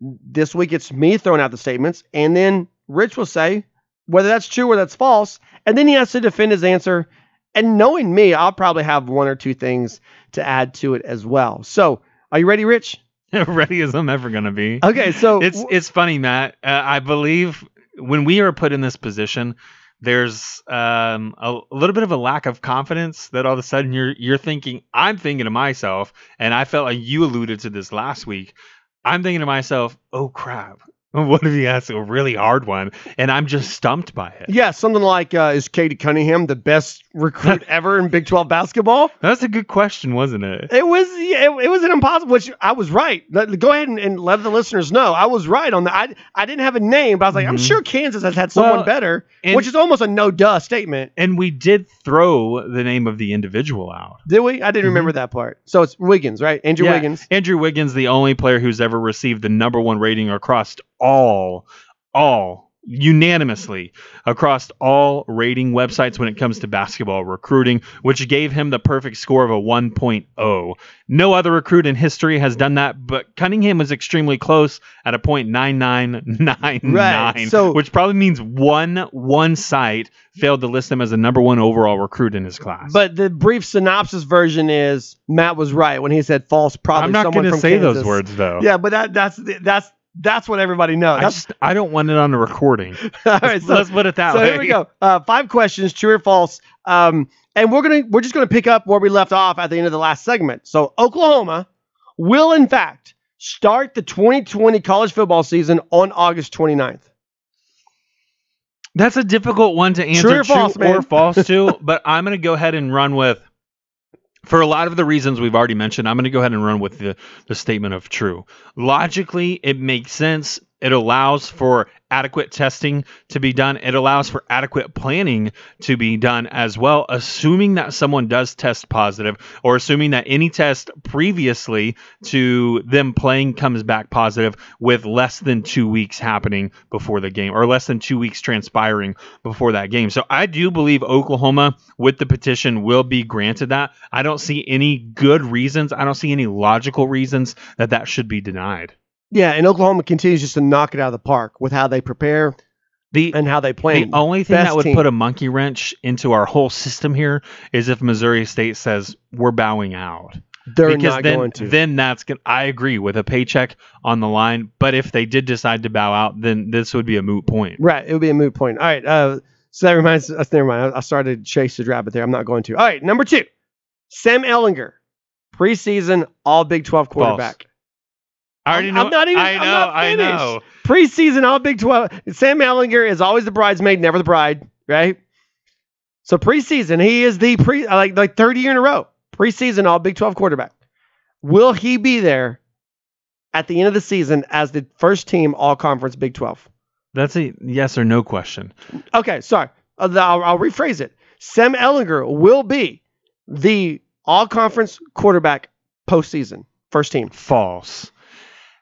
This week, it's me throwing out the statements. And then Rich will say whether that's true or that's false. And then he has to defend his answer. And knowing me, I'll probably have one or two things to add to it as well. So are you ready, Rich? Ready as I'm ever going to be. Okay, so it's, w- it's funny, Matt. Uh, I believe when we are put in this position, there's um, a, a little bit of a lack of confidence that all of a sudden you're you're thinking, I'm thinking to myself, and I felt like you alluded to this last week. I'm thinking to myself, oh, crap. What if he asks a really hard one? And I'm just stumped by it. Yeah, something like, uh, is Katie Cunningham the best recruit ever in Big twelve basketball? That's a good question, wasn't it? It was it, it was an impossible, which I was right. Let, go ahead and, and let the listeners know. I was right on that. I, I didn't have a name, but I was like, mm-hmm. I'm sure Kansas has had someone well, better, and, which is almost a no-duh statement. And we did throw the name of the individual out. Did we? I didn't mm-hmm. remember that part. So it's Wiggins, right? Andrew yeah, Wiggins. Andrew Wiggins, the only player who's ever received the number one rating across all, all unanimously across all rating websites when it comes to basketball recruiting, which gave him the perfect score of a one point oh. No other recruit in history has done that, but Cunningham was extremely close at a point nine nine nine nine, right, so, which probably means one one site failed to list him as the number one overall recruit in his class. But the brief synopsis version is Matt was right when he said false. Probably I'm not going to say Kansas. Those words though. Yeah, but that that's that's. That's what everybody knows. I, just, I don't want it on the recording. All right, so, let's put it that so way. So here we go. Uh, five questions, true or false. Um, and we're gonna we're just gonna pick up where we left off at the end of the last segment. So Oklahoma will in fact start the twenty twenty college football season on August twenty-ninth. That's a difficult one to answer. True or false, true or false to, but I'm gonna go ahead and run with. For a lot of the reasons we've already mentioned, I'm going to go ahead and run with the, the statement of true. Logically, it makes sense. It allows for adequate testing to be done. It allows for adequate planning to be done as well, assuming that someone does test positive or assuming that any test previously to them playing comes back positive with less than two weeks happening before the game or less than two weeks transpiring before that game. So I do believe Oklahoma with the petition will be granted that. I don't see any good reasons. I don't see any logical reasons that that should be denied. Yeah, and Oklahoma continues just to knock it out of the park with how they prepare the, and how they play. The only thing Best that would team. Put a monkey wrench into our whole system here is if Missouri State says, we're bowing out. They're because not then, going to. Then that's going to, I agree, with a paycheck on the line. But if they did decide to bow out, then this would be a moot point. Right, it would be a moot point. All right, uh, so that reminds us, never mind. I started to chase the rabbit there. I'm not going to. All right, number two, Sam Ehlinger, preseason All Big twelve quarterback. False. I already know. I'm not even. I know. I'm not I know. Preseason all Big twelve. Sam Ehlinger is always the bridesmaid, never the bride, right? So preseason, he is the pre like like third year in a row preseason all Big twelve quarterback. Will he be there at the end of the season as the first team all conference Big twelve? That's a yes or no question. Okay, sorry. I'll, I'll rephrase it. Sam Ehlinger will be the all conference quarterback postseason first team. False.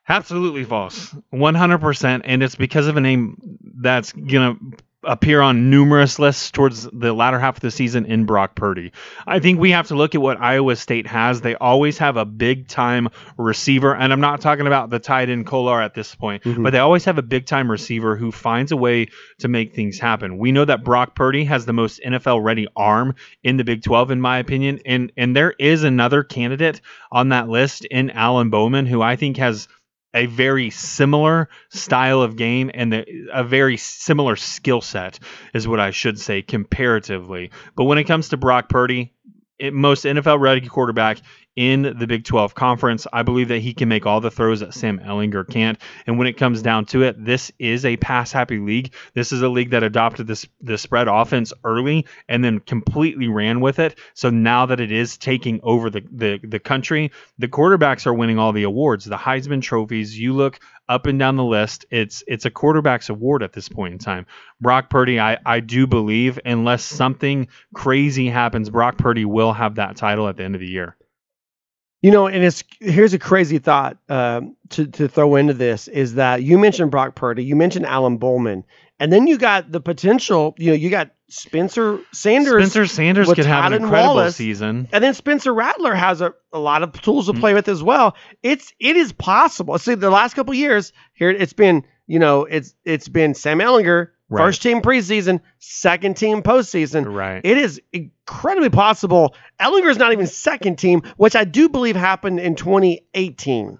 Absolutely false. one hundred percent. And it's because of a name that's going to appear on numerous lists towards the latter half of the season in Brock Purdy. I think we have to look at what Iowa State has. They always have a big-time receiver, and I'm not talking about the tight end Kohler at this point, mm-hmm. but they always have a big-time receiver who finds a way to make things happen. We know that Brock Purdy has the most N F L-ready arm in the Big twelve, in my opinion, and and there is another candidate on that list in Alan Bowman, who I think has a very similar style of game and the, a very similar skill set is what I should say comparatively. But when it comes to Brock Purdy, it, most N F L-ready quarterback in the Big twelve Conference. I believe that he can make all the throws that Sam Ehlinger can't. And when it comes down to it, this is a pass-happy league. This is a league that adopted this, this spread offense early and then completely ran with it. So now that it is taking over the, the, the country, the quarterbacks are winning all the awards, the Heisman trophies. You look up and down the list, it's it's a quarterback's award at this point in time. Brock Purdy, I, I do believe, unless something crazy happens, Brock Purdy will have that title at the end of the year. You know, and it's here's a crazy thought um, to, to throw into this, is that you mentioned Brock Purdy, you mentioned Alan Bowman, and then you got the potential, you know, you got Spencer Sanders. Spencer Sanders could have an incredible Wallace, season. And then Spencer Rattler has a, a lot of tools to play mm-hmm. with as well. It's it is possible. See, the last couple of years here, it's been, you know, it's it's been Sam Ehlinger, right. First team preseason, second team postseason. Right. It is incredibly possible. Ehlinger's not even second team, which I do believe happened in twenty eighteen.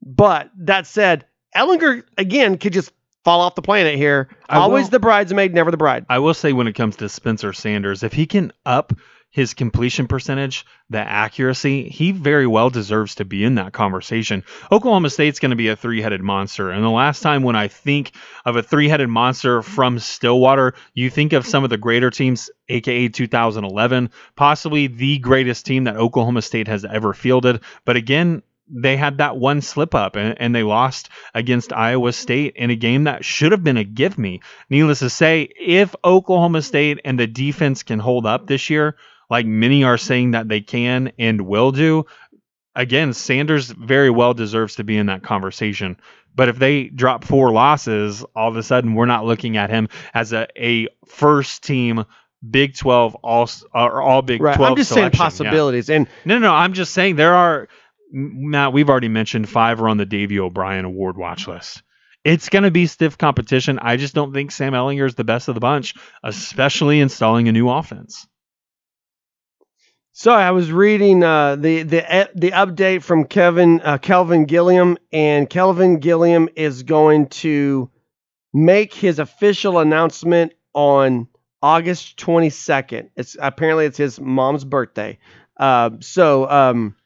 But that said, Ehlinger again could just fall off the planet here. I Always will, the bridesmaid, never the bride. I will say, when it comes to Spencer Sanders, if he can up his completion percentage, the accuracy, he very well deserves to be in that conversation. Oklahoma State's going to be a three-headed monster. And the last time when I think of a three-headed monster from Stillwater, you think of some of the greater teams, a k a two thousand eleven, possibly the greatest team that Oklahoma State has ever fielded. But again, they had that one slip up and, and they lost against Iowa State in a game that should have been a give me. Needless to say, if Oklahoma State and the defense can hold up this year, like many are saying that they can and will do, again, Sanders very well deserves to be in that conversation. But if they drop four losses, all of a sudden we're not looking at him as a, a first team Big twelve all, or all Big right. twelve I'm just selection. Saying possibilities. Yeah. And no, no, no, I'm just saying there are... Matt, we've already mentioned five are on the Davey O'Brien Award watch list. It's going to be stiff competition. I just don't think Sam Ehlinger is the best of the bunch, especially installing a new offense. So I was reading uh, the the the update from Kevin uh, Kelvin Gilliam, and Kelvin Gilliam is going to make his official announcement on August twenty-second. It's apparently it's his mom's birthday. Uh, so. Um,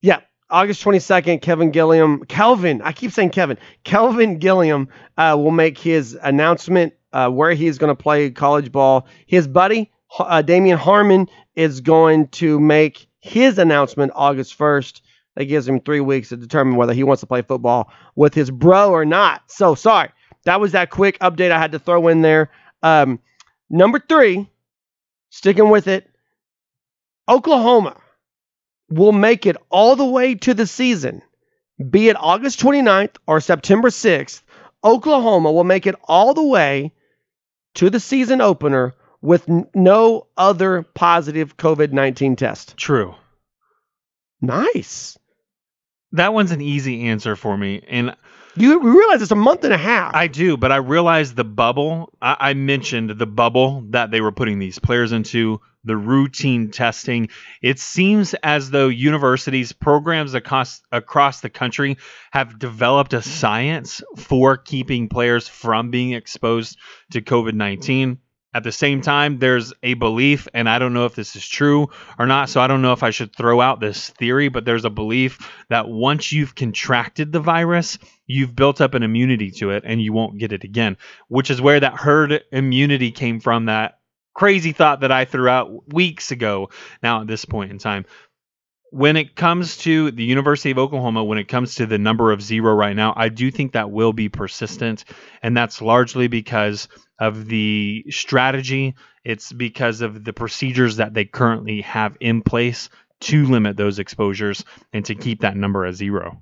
Yeah, August twenty-second, Kevin Gilliam, Kelvin, I keep saying Kevin, Kelvin Gilliam uh, will make his announcement uh, where he's going to play college ball. His buddy, uh, Damon Harmon, is going to make his announcement August first. That gives him three weeks to determine whether he wants to play football with his bro or not. So, sorry, that was that quick update I had to throw in there. Um, number three, sticking with it, Oklahoma will make it all the way to the season, be it August twenty-ninth or September sixth. Oklahoma will make it all the way to the season opener with n- no other positive COVID nineteen test. True. Nice. That one's an easy answer for me. And you realize it's a month and a half. I do, but I realize the bubble. I, I mentioned the bubble that they were putting these players into, the routine testing. It seems as though universities, programs across, across the country have developed a science for keeping players from being exposed to COVID nineteen. At the same time, there's a belief, and I don't know if this is true or not, so I don't know if I should throw out this theory, but there's a belief that once you've contracted the virus, you've built up an immunity to it and you won't get it again, which is where that herd immunity came from, that crazy thought that I threw out weeks ago now at this point in time. When it comes to the University of Oklahoma, when it comes to the number of zero right now, I do think that will be persistent, and that's largely because of the strategy. It's because of the procedures that they currently have in place to limit those exposures and to keep that number at zero.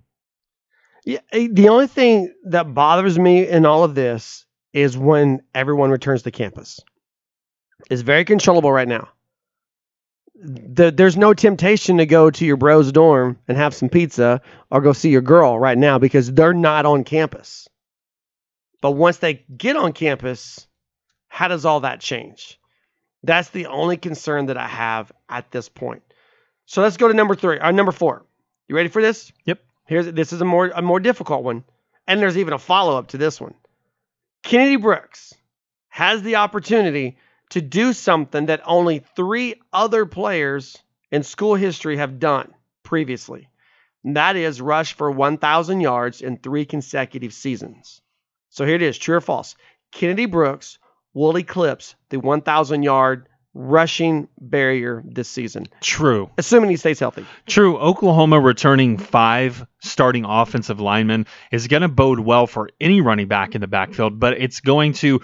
Yeah, the only thing that bothers me in all of this is when everyone returns to campus. Is very controllable right now. The, there's no temptation to go to your bro's dorm and have some pizza or go see your girl right now because they're not on campus. But once they get on campus, how does all that change? That's the only concern that I have at this point. So let's go to number three, or number four. You ready for this? Yep. Here's this is a more a more difficult one, and there's even a follow-up to this one. Kennedy Brooks has the opportunity to do something that only three other players in school history have done previously, and that is rush for one thousand yards in three consecutive seasons. So here it is, true or false. Kennedy Brooks will eclipse the one thousand-yard rushing barrier this season. True. Assuming he stays healthy. True. Oklahoma returning five starting offensive linemen is going to bode well for any running back in the backfield, but it's going to,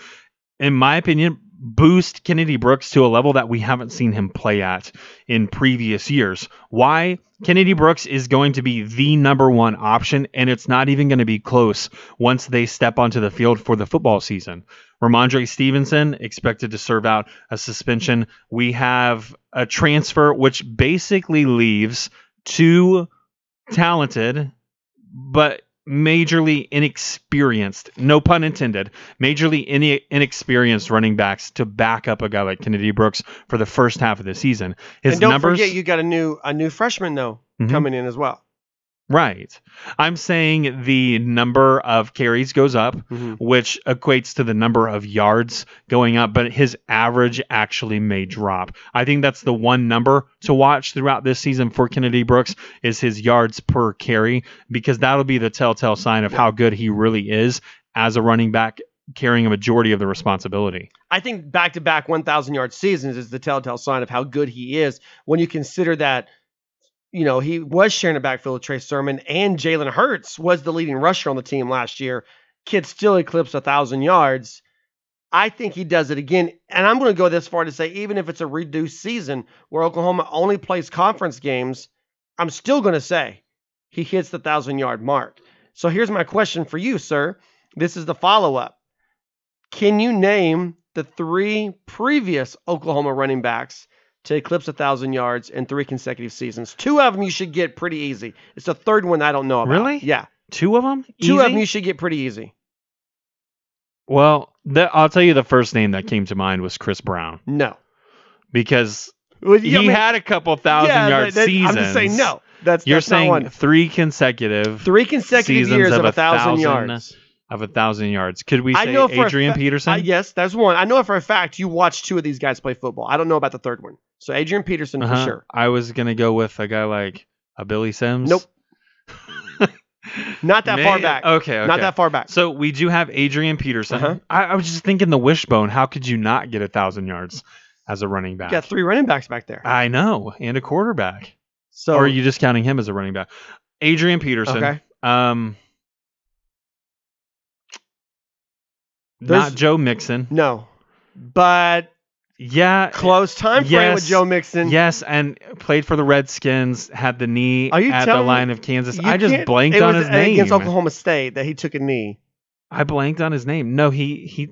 in my opinion, boost Kennedy Brooks to a level that we haven't seen him play at in previous years. Why? Kennedy Brooks is going to be the number one option, and it's not even going to be close once they step onto the field for the football season. Ramondre Stevenson expected to serve out a suspension. We have a transfer, which basically leaves two talented but majorly inexperienced, no pun intended, majorly in- inexperienced running backs to back up a guy like Kennedy Brooks for the first half of the season. His and don't numbers, forget, you got a new a new freshman though mm-hmm. coming in as well. Right. I'm saying the number of carries goes up, mm-hmm. which equates to the number of yards going up, but his average actually may drop. I think that's the one number to watch throughout this season for Kennedy Brooks is his yards per carry, because that'll be the telltale sign of how good he really is as a running back, carrying a majority of the responsibility. I think back-to-back one thousand-yard seasons is the telltale sign of how good he is when you consider that, you know, he was sharing a backfield with Trey Sermon, and Jalen Hurts was the leading rusher on the team last year. Kid still eclipsed one thousand yards. I think he does it again. And I'm going to go this far to say, even if it's a reduced season where Oklahoma only plays conference games, I'm still going to say he hits the one thousand-yard mark. So here's my question for you, sir. This is the follow-up. Can you name the three previous Oklahoma running backs to eclipse one thousand yards in three consecutive seasons? Two of them you should get pretty easy. It's the third one I don't know about. Really? Yeah. Two of them? Two easy? of them you should get pretty easy. Well, the, I'll tell you the first name that came to mind was Chris Brown. No. Because well, he I mean, had a couple thousand-yard yeah, that, that, seasons. I'm just saying no. That's, You're that's saying not one. three consecutive Three consecutive years of, of one thousand yards. Of one thousand yards. Could we say Adrian fa- Peterson? Uh, yes, that's one. I know for a fact you watched two of these guys play football. I don't know about the third one. So Adrian Peterson uh-huh. for sure. I was going to go with a guy like a Billy Sims. Nope. Not that May- far back. Okay, okay. Not that far back. So we do have Adrian Peterson. Uh-huh. I-, I was just thinking the wishbone. How could you not get one thousand yards as a running back? You got three running backs back there. I know. And a quarterback. So, or are you just counting him as a running back? Adrian Peterson. Okay. Um... There's, not Joe Mixon. No. But yeah, close time frame yes, with Joe Mixon. Yes, and played for the Redskins, had the knee at the line of Kansas. I just blanked on his name. It was against Oklahoma State that he took a knee. I blanked on his name. No, he... he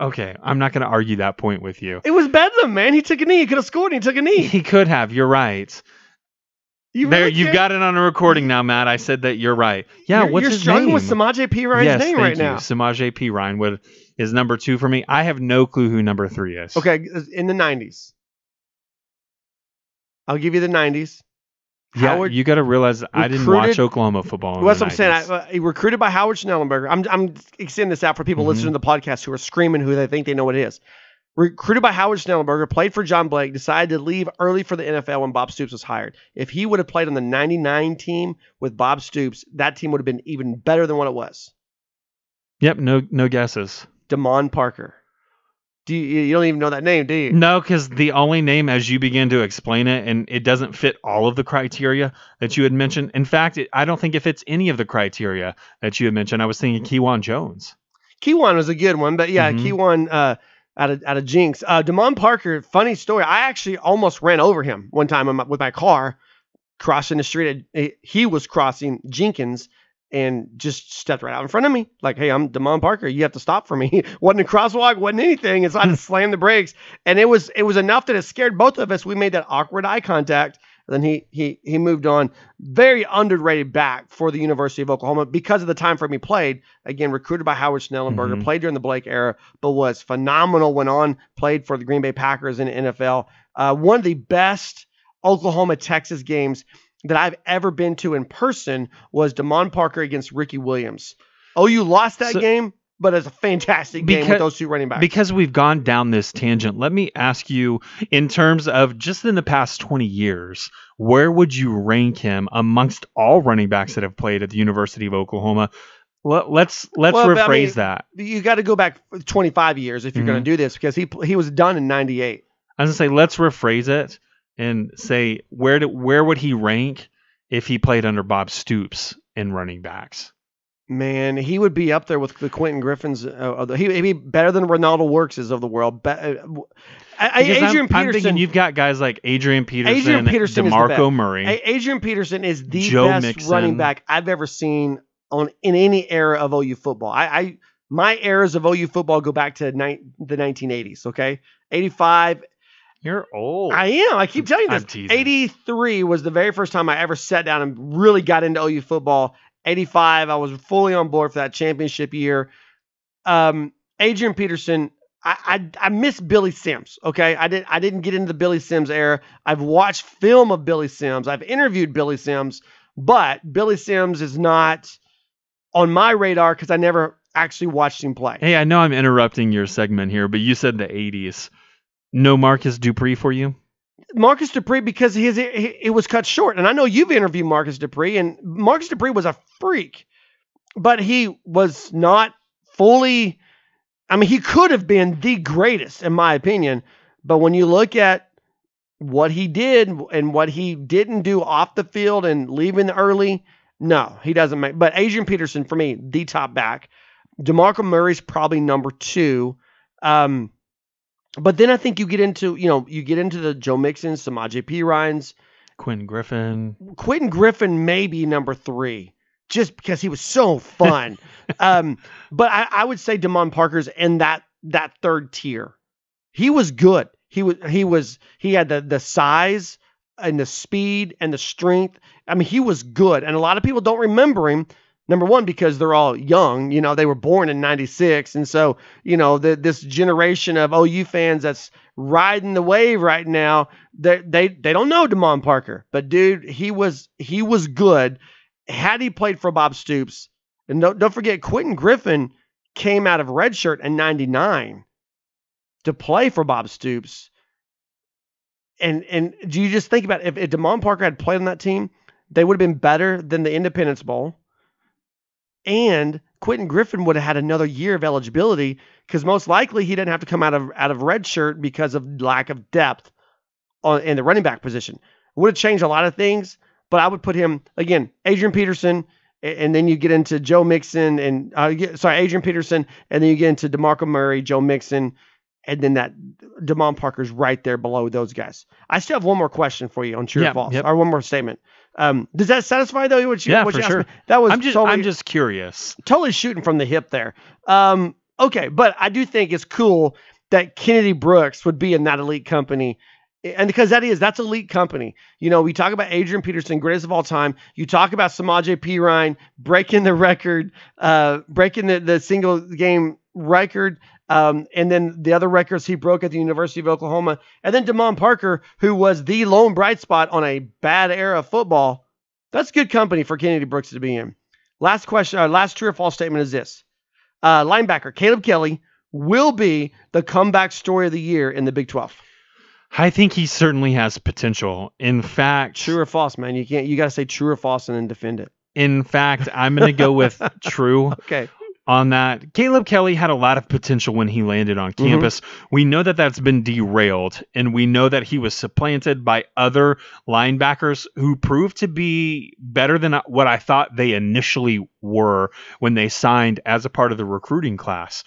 okay, I'm not going to argue that point with you. It was Bedlam, man. He took a knee. He could have scored and he took a knee. He could have. You're right. You really there, you've got it on a recording now, Matt. I said that you're right. Yeah, you're, what's you're his struggling name? With Samaje P. Ryan's yes, name right you. now. Samaje P. Ryan would, is number two for me. I have no clue who number three is. Okay, in the nineties. I'll give you the nineties. Yeah, Howard, you got to realize I didn't watch Oklahoma football. Well, that's what I'm saying. I, uh, recruited by Howard Schnellenberger. I'm I'm extending this out for people mm-hmm. listening to the podcast who are screaming who they think they know what it is. Recruited by Howard Schnellenberger, played for John Blake, decided to leave early for the N F L when Bob Stoops was hired. If he would have played on the ninety-nine team with Bob Stoops, that team would have been even better than what it was. Yep, no no guesses. Damon Parker. Do you, you don't even know that name, do you? No, because the only name, as you begin to explain it, and it doesn't fit all of the criteria that you had mentioned. In fact, it, I don't think it fits any of the criteria that you had mentioned. I was thinking Keywan Jones. Keywan was a good one, but yeah, mm-hmm. Keywan... Uh, Out of out of Jinx, uh, Damon Parker. Funny story. I actually almost ran over him one time in my, with my car crossing the street. He was crossing Jenkins and just stepped right out in front of me. Like, hey, I'm Damon Parker. You have to stop for me. Wasn't a crosswalk. Wasn't anything. And so I just slammed the brakes. And it was it was enough that it scared both of us. We made that awkward eye contact. And then he he he moved on. Very underrated back for the University of Oklahoma because of the time frame he played. Again, recruited by Howard Schnellenberger, mm-hmm. played during the Blake era, but was phenomenal. Went on, played for the Green Bay Packers in the N F L. Uh, one of the best Oklahoma-Texas games that I've ever been to in person was Damon Parker against Ricky Williams. Oh, you lost that so, game? but it's a fantastic game because, with those two running backs. Because we've gone down this tangent, let me ask you, in terms of just in the past twenty years, where would you rank him amongst all running backs that have played at the University of Oklahoma? Let's let's well, rephrase I mean, that. You got to go back twenty-five years if you're mm-hmm. going to do this, because he he was done in ninety-eight. I was going to say, let's rephrase it and say, where do, where would he rank if he played under Bob Stoops in running backs? Man, he would be up there with the Quentin Griffins. Uh, he, he'd be better than Ronaldo Workses of the world. Be- I, Adrian I'm, Peterson. I'm thinking you've got guys like Adrian Peterson, Adrian Peterson DeMarco Murray. Adrian Peterson is the Joe best Mixon. Running back I've ever seen on in any era of O U football. I, I my eras of O U football go back to ni- the nineteen eighties. Okay, eighty-five. You're old. I am. I keep telling you this. eighty-three was the very first time I ever sat down and really got into O U football. eighty-five, I was fully on board for that championship year. Um, Adrian Peterson, I, I I miss Billy Sims. Okay, I didn't I didn't get into the Billy Sims era. I've watched film of Billy Sims. I've interviewed Billy Sims, but Billy Sims is not on my radar because I never actually watched him play. Hey, I know I'm interrupting your segment here, but you said the eighties. No Marcus Dupree for you? Marcus Dupree, because his it was cut short. And I know you've interviewed Marcus Dupree, and Marcus Dupree was a freak, but he was not fully – I mean, he could have been the greatest, in my opinion. But when you look at what he did and what he didn't do off the field and leaving early, no, he doesn't make – but Adrian Peterson, for me, the top back. DeMarco Murray's probably number two. Um But then I think you get into, you know, you get into the Joe Mixons, Samaje Perines, Quentin Griffin. Quentin Griffin may be number three, just because he was so fun. um, but I, I would say Damon Parker's in that that third tier. He was good. He was he was he had the the size and the speed and the strength. I mean, he was good. And a lot of people don't remember him. Number one, because they're all young, you know, they were born in ninety-six. And so, you know, the, this generation of O U fans that's riding the wave right now, they they, they don't know Damon Parker. But, dude, he was he was good. Had he played for Bob Stoops, and don't, don't forget, Quentin Griffin came out of redshirt in ninety-nine to play for Bob Stoops. And and do you just think about it, if, if Damon Parker had played on that team, they would have been better than the Independence Bowl. And Quentin Griffin would have had another year of eligibility because most likely he didn't have to come out of out of red shirt because of lack of depth on, in the running back position. Would have changed a lot of things, but I would put him, again, Adrian Peterson, and, and then you get into Joe Mixon, and uh, sorry, Adrian Peterson, and then you get into DeMarco Murray, Joe Mixon, and then that Damon Parker's right there below those guys. I still have one more question for you on true yep, or false, yep. or one more statement. Um, does that satisfy though? What you, yeah, what for you asked sure. me? That was I'm just, totally, I'm just curious. Totally shooting from the hip there. Um, okay, but I do think it's cool that Kennedy Brooks would be in that elite company, and because that is that's elite company. You know, we talk about Adrian Peterson, greatest of all time. You talk about Samaje Perine breaking the record, uh, breaking the, the single game record, um, and then the other records he broke at the University of Oklahoma, and then Damon Parker, who was the lone bright spot on a bad era of football. That's good company for Kennedy Brooks to be in. Last question, our last true or false statement is this: uh, linebacker Caleb Kelly will be the comeback story of the year in the Big twelve. I think he certainly has potential. In fact, true or false, man, you can't. You got to say true or false and then defend it. In fact, I'm going to go with true. Okay. On that, Caleb Kelly had a lot of potential when he landed on campus. Mm-hmm. We know that that's been derailed, and we know that he was supplanted by other linebackers who proved to be better than what I thought they initially were when they signed as a part of the recruiting class.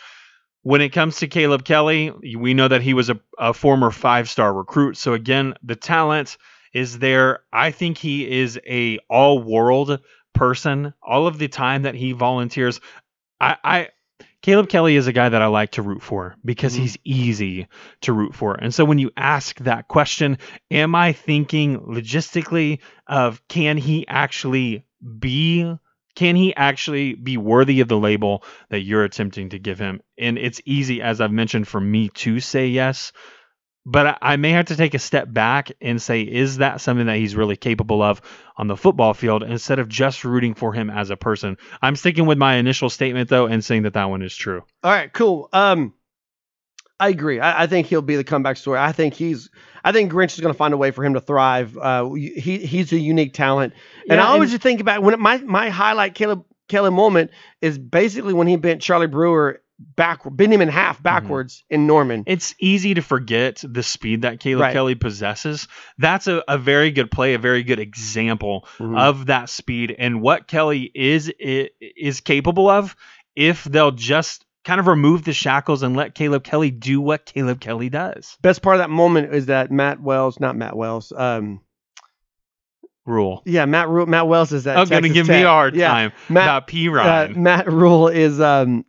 When it comes to Caleb Kelly, we know that he was a, a former five-star recruit. So again, the talent is there. I think he is a all-world person. All of the time that he volunteers, I, I Caleb Kelly is a guy that I like to root for because he's easy to root for. And so when you ask that question, am I thinking logistically of can he actually be can he actually be worthy of the label that you're attempting to give him? And it's easy, as I've mentioned, for me to say yes. But I may have to take a step back and say, is that something that he's really capable of on the football field instead of just rooting for him as a person? I'm sticking with my initial statement, though, and saying that that one is true. All right, cool. Um, I agree. I, I think he'll be the comeback story. I think he's I think Grinch is going to find a way for him to thrive. Uh, he He's a unique talent. And yeah, I always and- think about when it, my, my highlight Caleb Kelly moment is basically when he bent Charlie Brewer backward, bend him in half backwards mm-hmm. in Norman. It's easy to forget the speed that Caleb right. Kelly possesses. That's a, a very good play, a very good example mm-hmm. of that speed and what Kelly is is capable of if they'll just kind of remove the shackles and let Caleb Kelly do what Caleb Kelly does. Best part of that moment is that Matt Wells, not Matt Wells, um, Rule. Yeah, Matt Rule. Matt Wells is that. I'm going to give Tech. me a hard yeah. time. Matt, about P. Ryan. Uh, Matt Rule is. Um,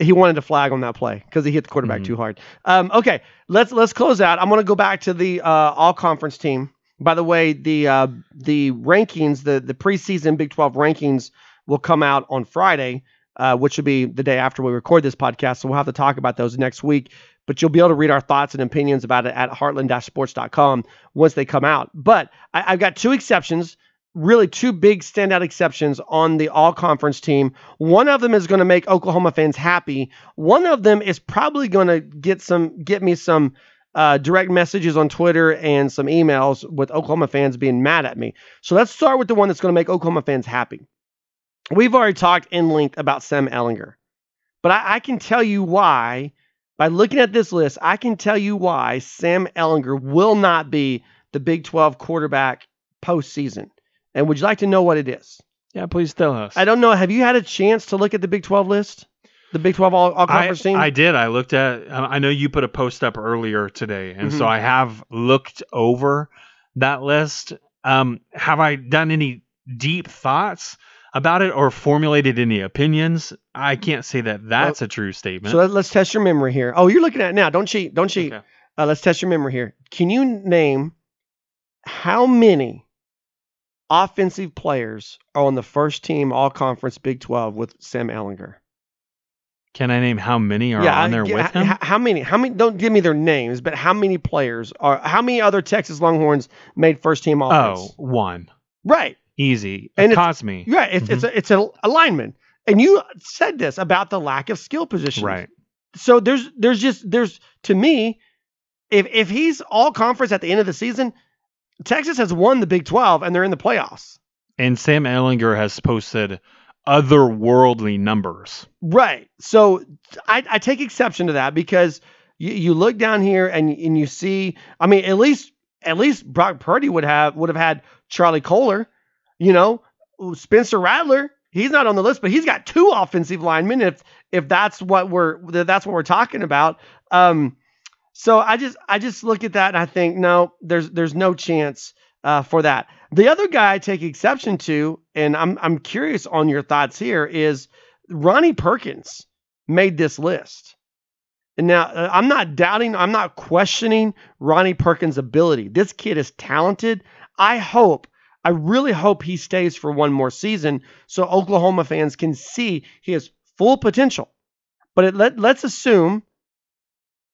he wanted to flag on that play because he hit the quarterback mm-hmm. too hard. Um, okay, let's let's close out. I'm going to go back to the uh, all conference team. By the way, the uh, the rankings, the the preseason Big twelve rankings will come out on Friday, uh, which will be the day after we record this podcast. So we'll have to talk about those next week. But you'll be able to read our thoughts and opinions about it at heartland dash sports dot com once they come out. But I, I've got two exceptions, really two big standout exceptions on the all-conference team. One of them is going to make Oklahoma fans happy. One of them is probably going to get some get me some uh, direct messages on Twitter and some emails with Oklahoma fans being mad at me. So let's start with the one that's going to make Oklahoma fans happy. We've already talked in length about Sam Ehlinger, but I, I can tell you why. By looking at this list, I can tell you why Sam Ehlinger will not be the Big twelve quarterback postseason. And would you like to know what it is? Yeah, please tell us. I don't know. Have you had a chance to look at the Big twelve list? The Big twelve all, all conference I, team? I did. I looked at – I know you put a post up earlier today, and mm-hmm. so I have looked over that list. Um, have I done any deep thoughts about it or formulated any opinions? I can't say that that's a true statement. So let's test your memory here. Oh, you're looking at it now. Don't cheat. Don't cheat. Okay. Uh, let's test your memory here. Can you name how many offensive players are on the first team all-conference Big twelve with Sam Ehlinger? Can I name how many are yeah, on there I, with him? How, how many? How many? Don't give me their names, but how many players are? How many other Texas Longhorns made first team offense? Oh, one. Right. Easy. And it cost me. Yeah, it's mm-hmm. it's a, it's a, a lineman. And you said this about the lack of skill positions. Right. So there's there's just there's to me, if if he's all conference at the end of the season, Texas has won the Big twelve and they're in the playoffs. And Sam Ehlinger has posted otherworldly numbers. Right. So I, I take exception to that because you, you look down here and and you see, I mean, at least at least Brock Purdy would have would have had Charlie Kohler. You know, Spencer Rattler, he's not on the list, but he's got two offensive linemen. If if that's what we're that's what we're talking about. Um, so I just I just look at that and I think no, there's there's no chance uh, for that. The other guy I take exception to, and I'm I'm curious on your thoughts here, is Ronnie Perkins made this list. And now I'm not doubting, I'm not questioning Ronnie Perkins' ability. This kid is talented. I hope. I really hope he stays for one more season so Oklahoma fans can see he has full potential. But it, let, let's assume,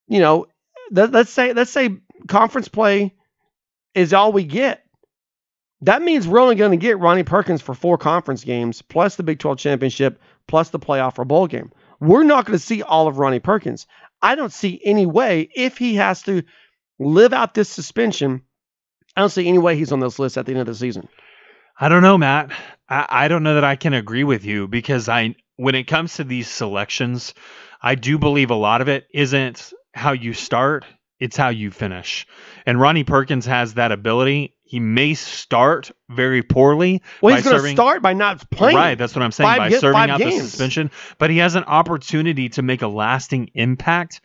you know, let, let's say let's say conference play is all we get. That means we're only going to get Ronnie Perkins for four conference games, plus the Big twelve championship, plus the playoff or bowl game. We're not going to see all of Ronnie Perkins. I don't see any way if he has to live out this suspension. I don't see any way he's on this list at the end of the season. I don't know, Matt. I, I don't know that I can agree with you because I, when it comes to these selections, I do believe a lot of it isn't how you start, it's how you finish. And Ronnie Perkins has that ability. He may start very poorly. Well, he's going to start by not playing. Right, that's what I'm saying, by serving out the suspension. But he has an opportunity to make a lasting impact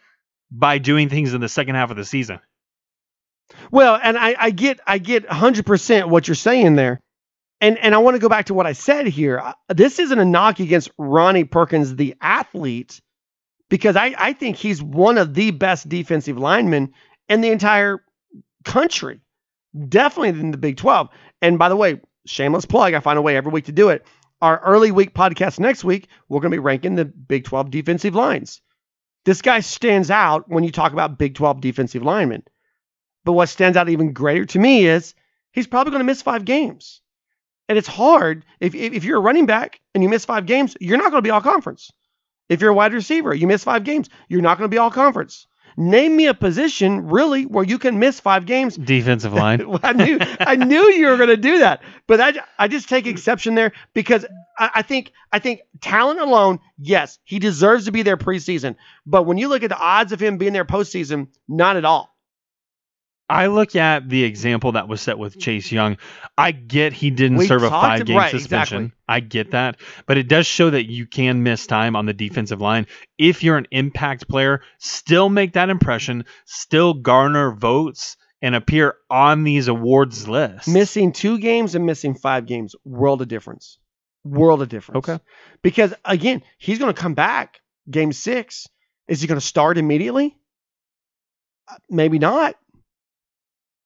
by doing things in the second half of the season. Well, and I, I get I get one hundred percent what you're saying there. And and I want to go back to what I said here. This isn't a knock against Ronnie Perkins, the athlete, because I, I think he's one of the best defensive linemen in the entire country, definitely in the Big twelve. And by the way, shameless plug, I find a way every week to do it. Our early week podcast next week, we're going to be ranking the Big twelve defensive lines. This guy stands out when you talk about Big twelve defensive linemen. But what stands out even greater to me is he's probably going to miss five games. And it's hard. If, if you're a running back and you miss five games, you're not going to be all conference. If you're a wide receiver, you miss five games, you're not going to be all conference. Name me a position, really, where you can miss five games. Defensive line. I knew I knew you were going to do that. But I, I just take exception there because I, I think I think talent alone, yes, he deserves to be there preseason. But when you look at the odds of him being there postseason, not at all. I look at the example that was set with Chase Young. I get he didn't we serve a five-game right, suspension. Exactly. I get that. But it does show that you can miss time on the defensive line. If you're an impact player, still make that impression, still garner votes, and appear on these awards lists. Missing two games and missing five games, world of difference. World of difference. Okay. Because, again, he's going to come back game six. Is he going to start immediately? Maybe not.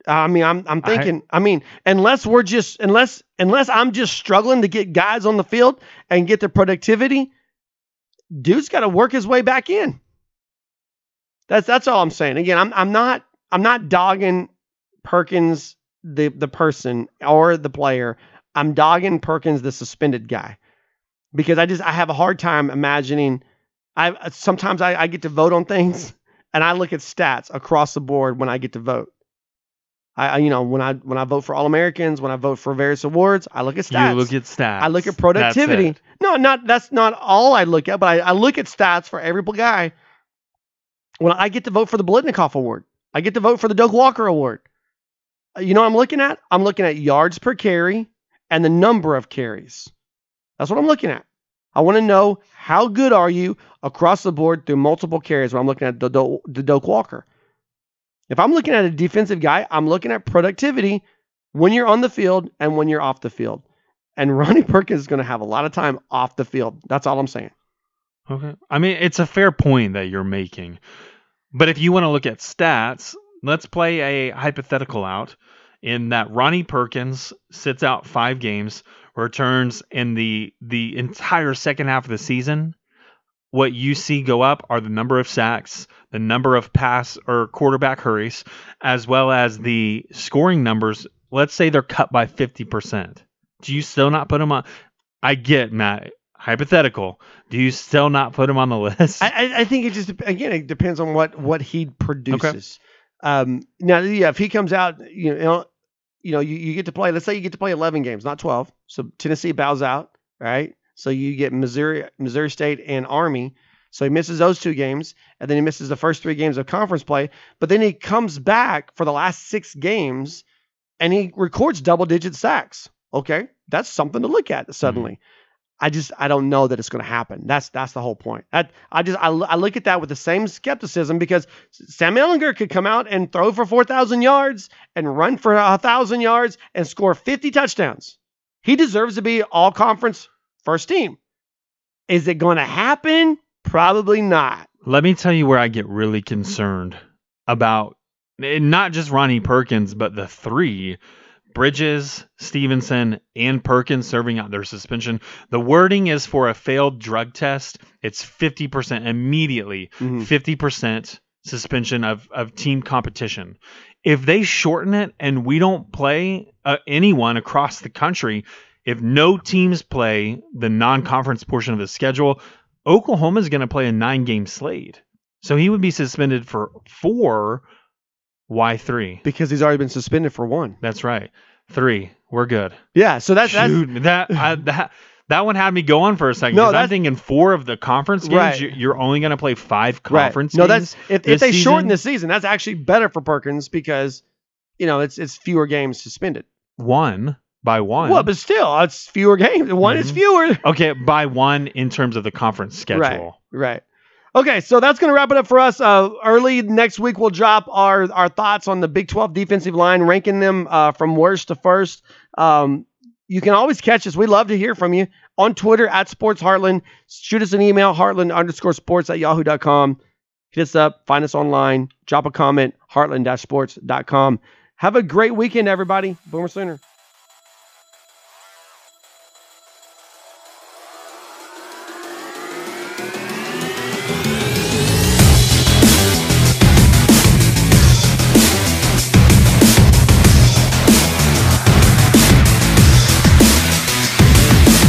I mean, I'm I'm thinking, I, I mean, unless we're just, unless, unless I'm just struggling to get guys on the field and get their productivity, dude's got to work his way back in. That's, that's all I'm saying. Again, I'm, I'm not, I'm not dogging Perkins, the, the person or the player. I'm dogging Perkins, the suspended guy, because I just, I have a hard time imagining. I, sometimes I, I get to vote on things and I look at stats across the board when I get to vote. I, you know, when I when I vote for All Americans, when I vote for various awards, I look at stats. You look at stats. I look at productivity. No, not that's not all I look at, but I, I look at stats for every guy. When I get to vote for the Biletnikoff Award, I get to vote for the Doak Walker Award. You know what I'm looking at? I'm looking at yards per carry and the number of carries. That's what I'm looking at. I want to know how good are you across the board through multiple carries when I'm looking at the, the, the Doak Walker. If I'm looking at a defensive guy, I'm looking at productivity when you're on the field and when you're off the field. And Ronnie Perkins is going to have a lot of time off the field. That's all I'm saying. Okay. I mean, it's a fair point that you're making. But if you want to look at stats, let's play a hypothetical out in that Ronnie Perkins sits out five games, returns in the the entire second half of the season. What you see go up are the number of sacks, the number of pass or quarterback hurries, as well as the scoring numbers. Let's say they're cut by fifty percent. Do you still not put them on? I get, Matt, hypothetical. Do you still not put them on the list? I, I think it just, again, it depends on what, what he produces. Okay. Um, now, yeah, if he comes out, you know, you know, you, you get to play, let's say you get to play eleven games, not twelve. So Tennessee bows out, right? So you get Missouri, Missouri State and Army. So he misses those two games, and then he misses the first three games of conference play. But then he comes back for the last six games, and he records double-digit sacks. Okay, that's something to look at suddenly. Mm-hmm. I just I don't know that it's going to happen. That's that's the whole point. I, I just I, I look at that with the same skepticism because Sam Ehlinger could come out and throw for four thousand yards and run for one thousand yards and score fifty touchdowns. He deserves to be all-conference first team. Is it going to happen? Probably not. Let me tell you where I get really concerned about not just Ronnie Perkins, but the three, Bridges, Stevenson, and Perkins serving out their suspension. The wording is for a failed drug test. It's fifty percent immediately, mm-hmm. fifty percent suspension of, of team competition. If they shorten it and we don't play uh, anyone across the country, if no teams play the non-conference portion of the schedule, Oklahoma is going to play a nine-game slate. So he would be suspended for four. Why three? Because he's already been suspended for one. That's right. Three. We're good. Yeah, so that's... Shoot, that's... that, I, that, that one had me going for a second. No, I'm thinking four of the conference games, right. You're only going to play five conference right. no, games. No, that's... If, if they season, shorten the season, that's actually better for Perkins because, you know, it's it's fewer games suspended. One... By one. Well, but still, it's fewer games. One mm-hmm. is fewer. Okay, by one in terms of the conference schedule. Right, right. Okay, so that's going to wrap it up for us. Uh, early next week, we'll drop our, our thoughts on the Big twelve defensive line, ranking them uh, from worst to first. Um, you can always catch us. We love to hear from you on Twitter at Sports Heartland. Shoot us an email, heartland underscore sports at yahoo dot com. Hit us up. Find us online. Drop a comment, heartland dash sports dot com. Have a great weekend, everybody. Boomer Sooner.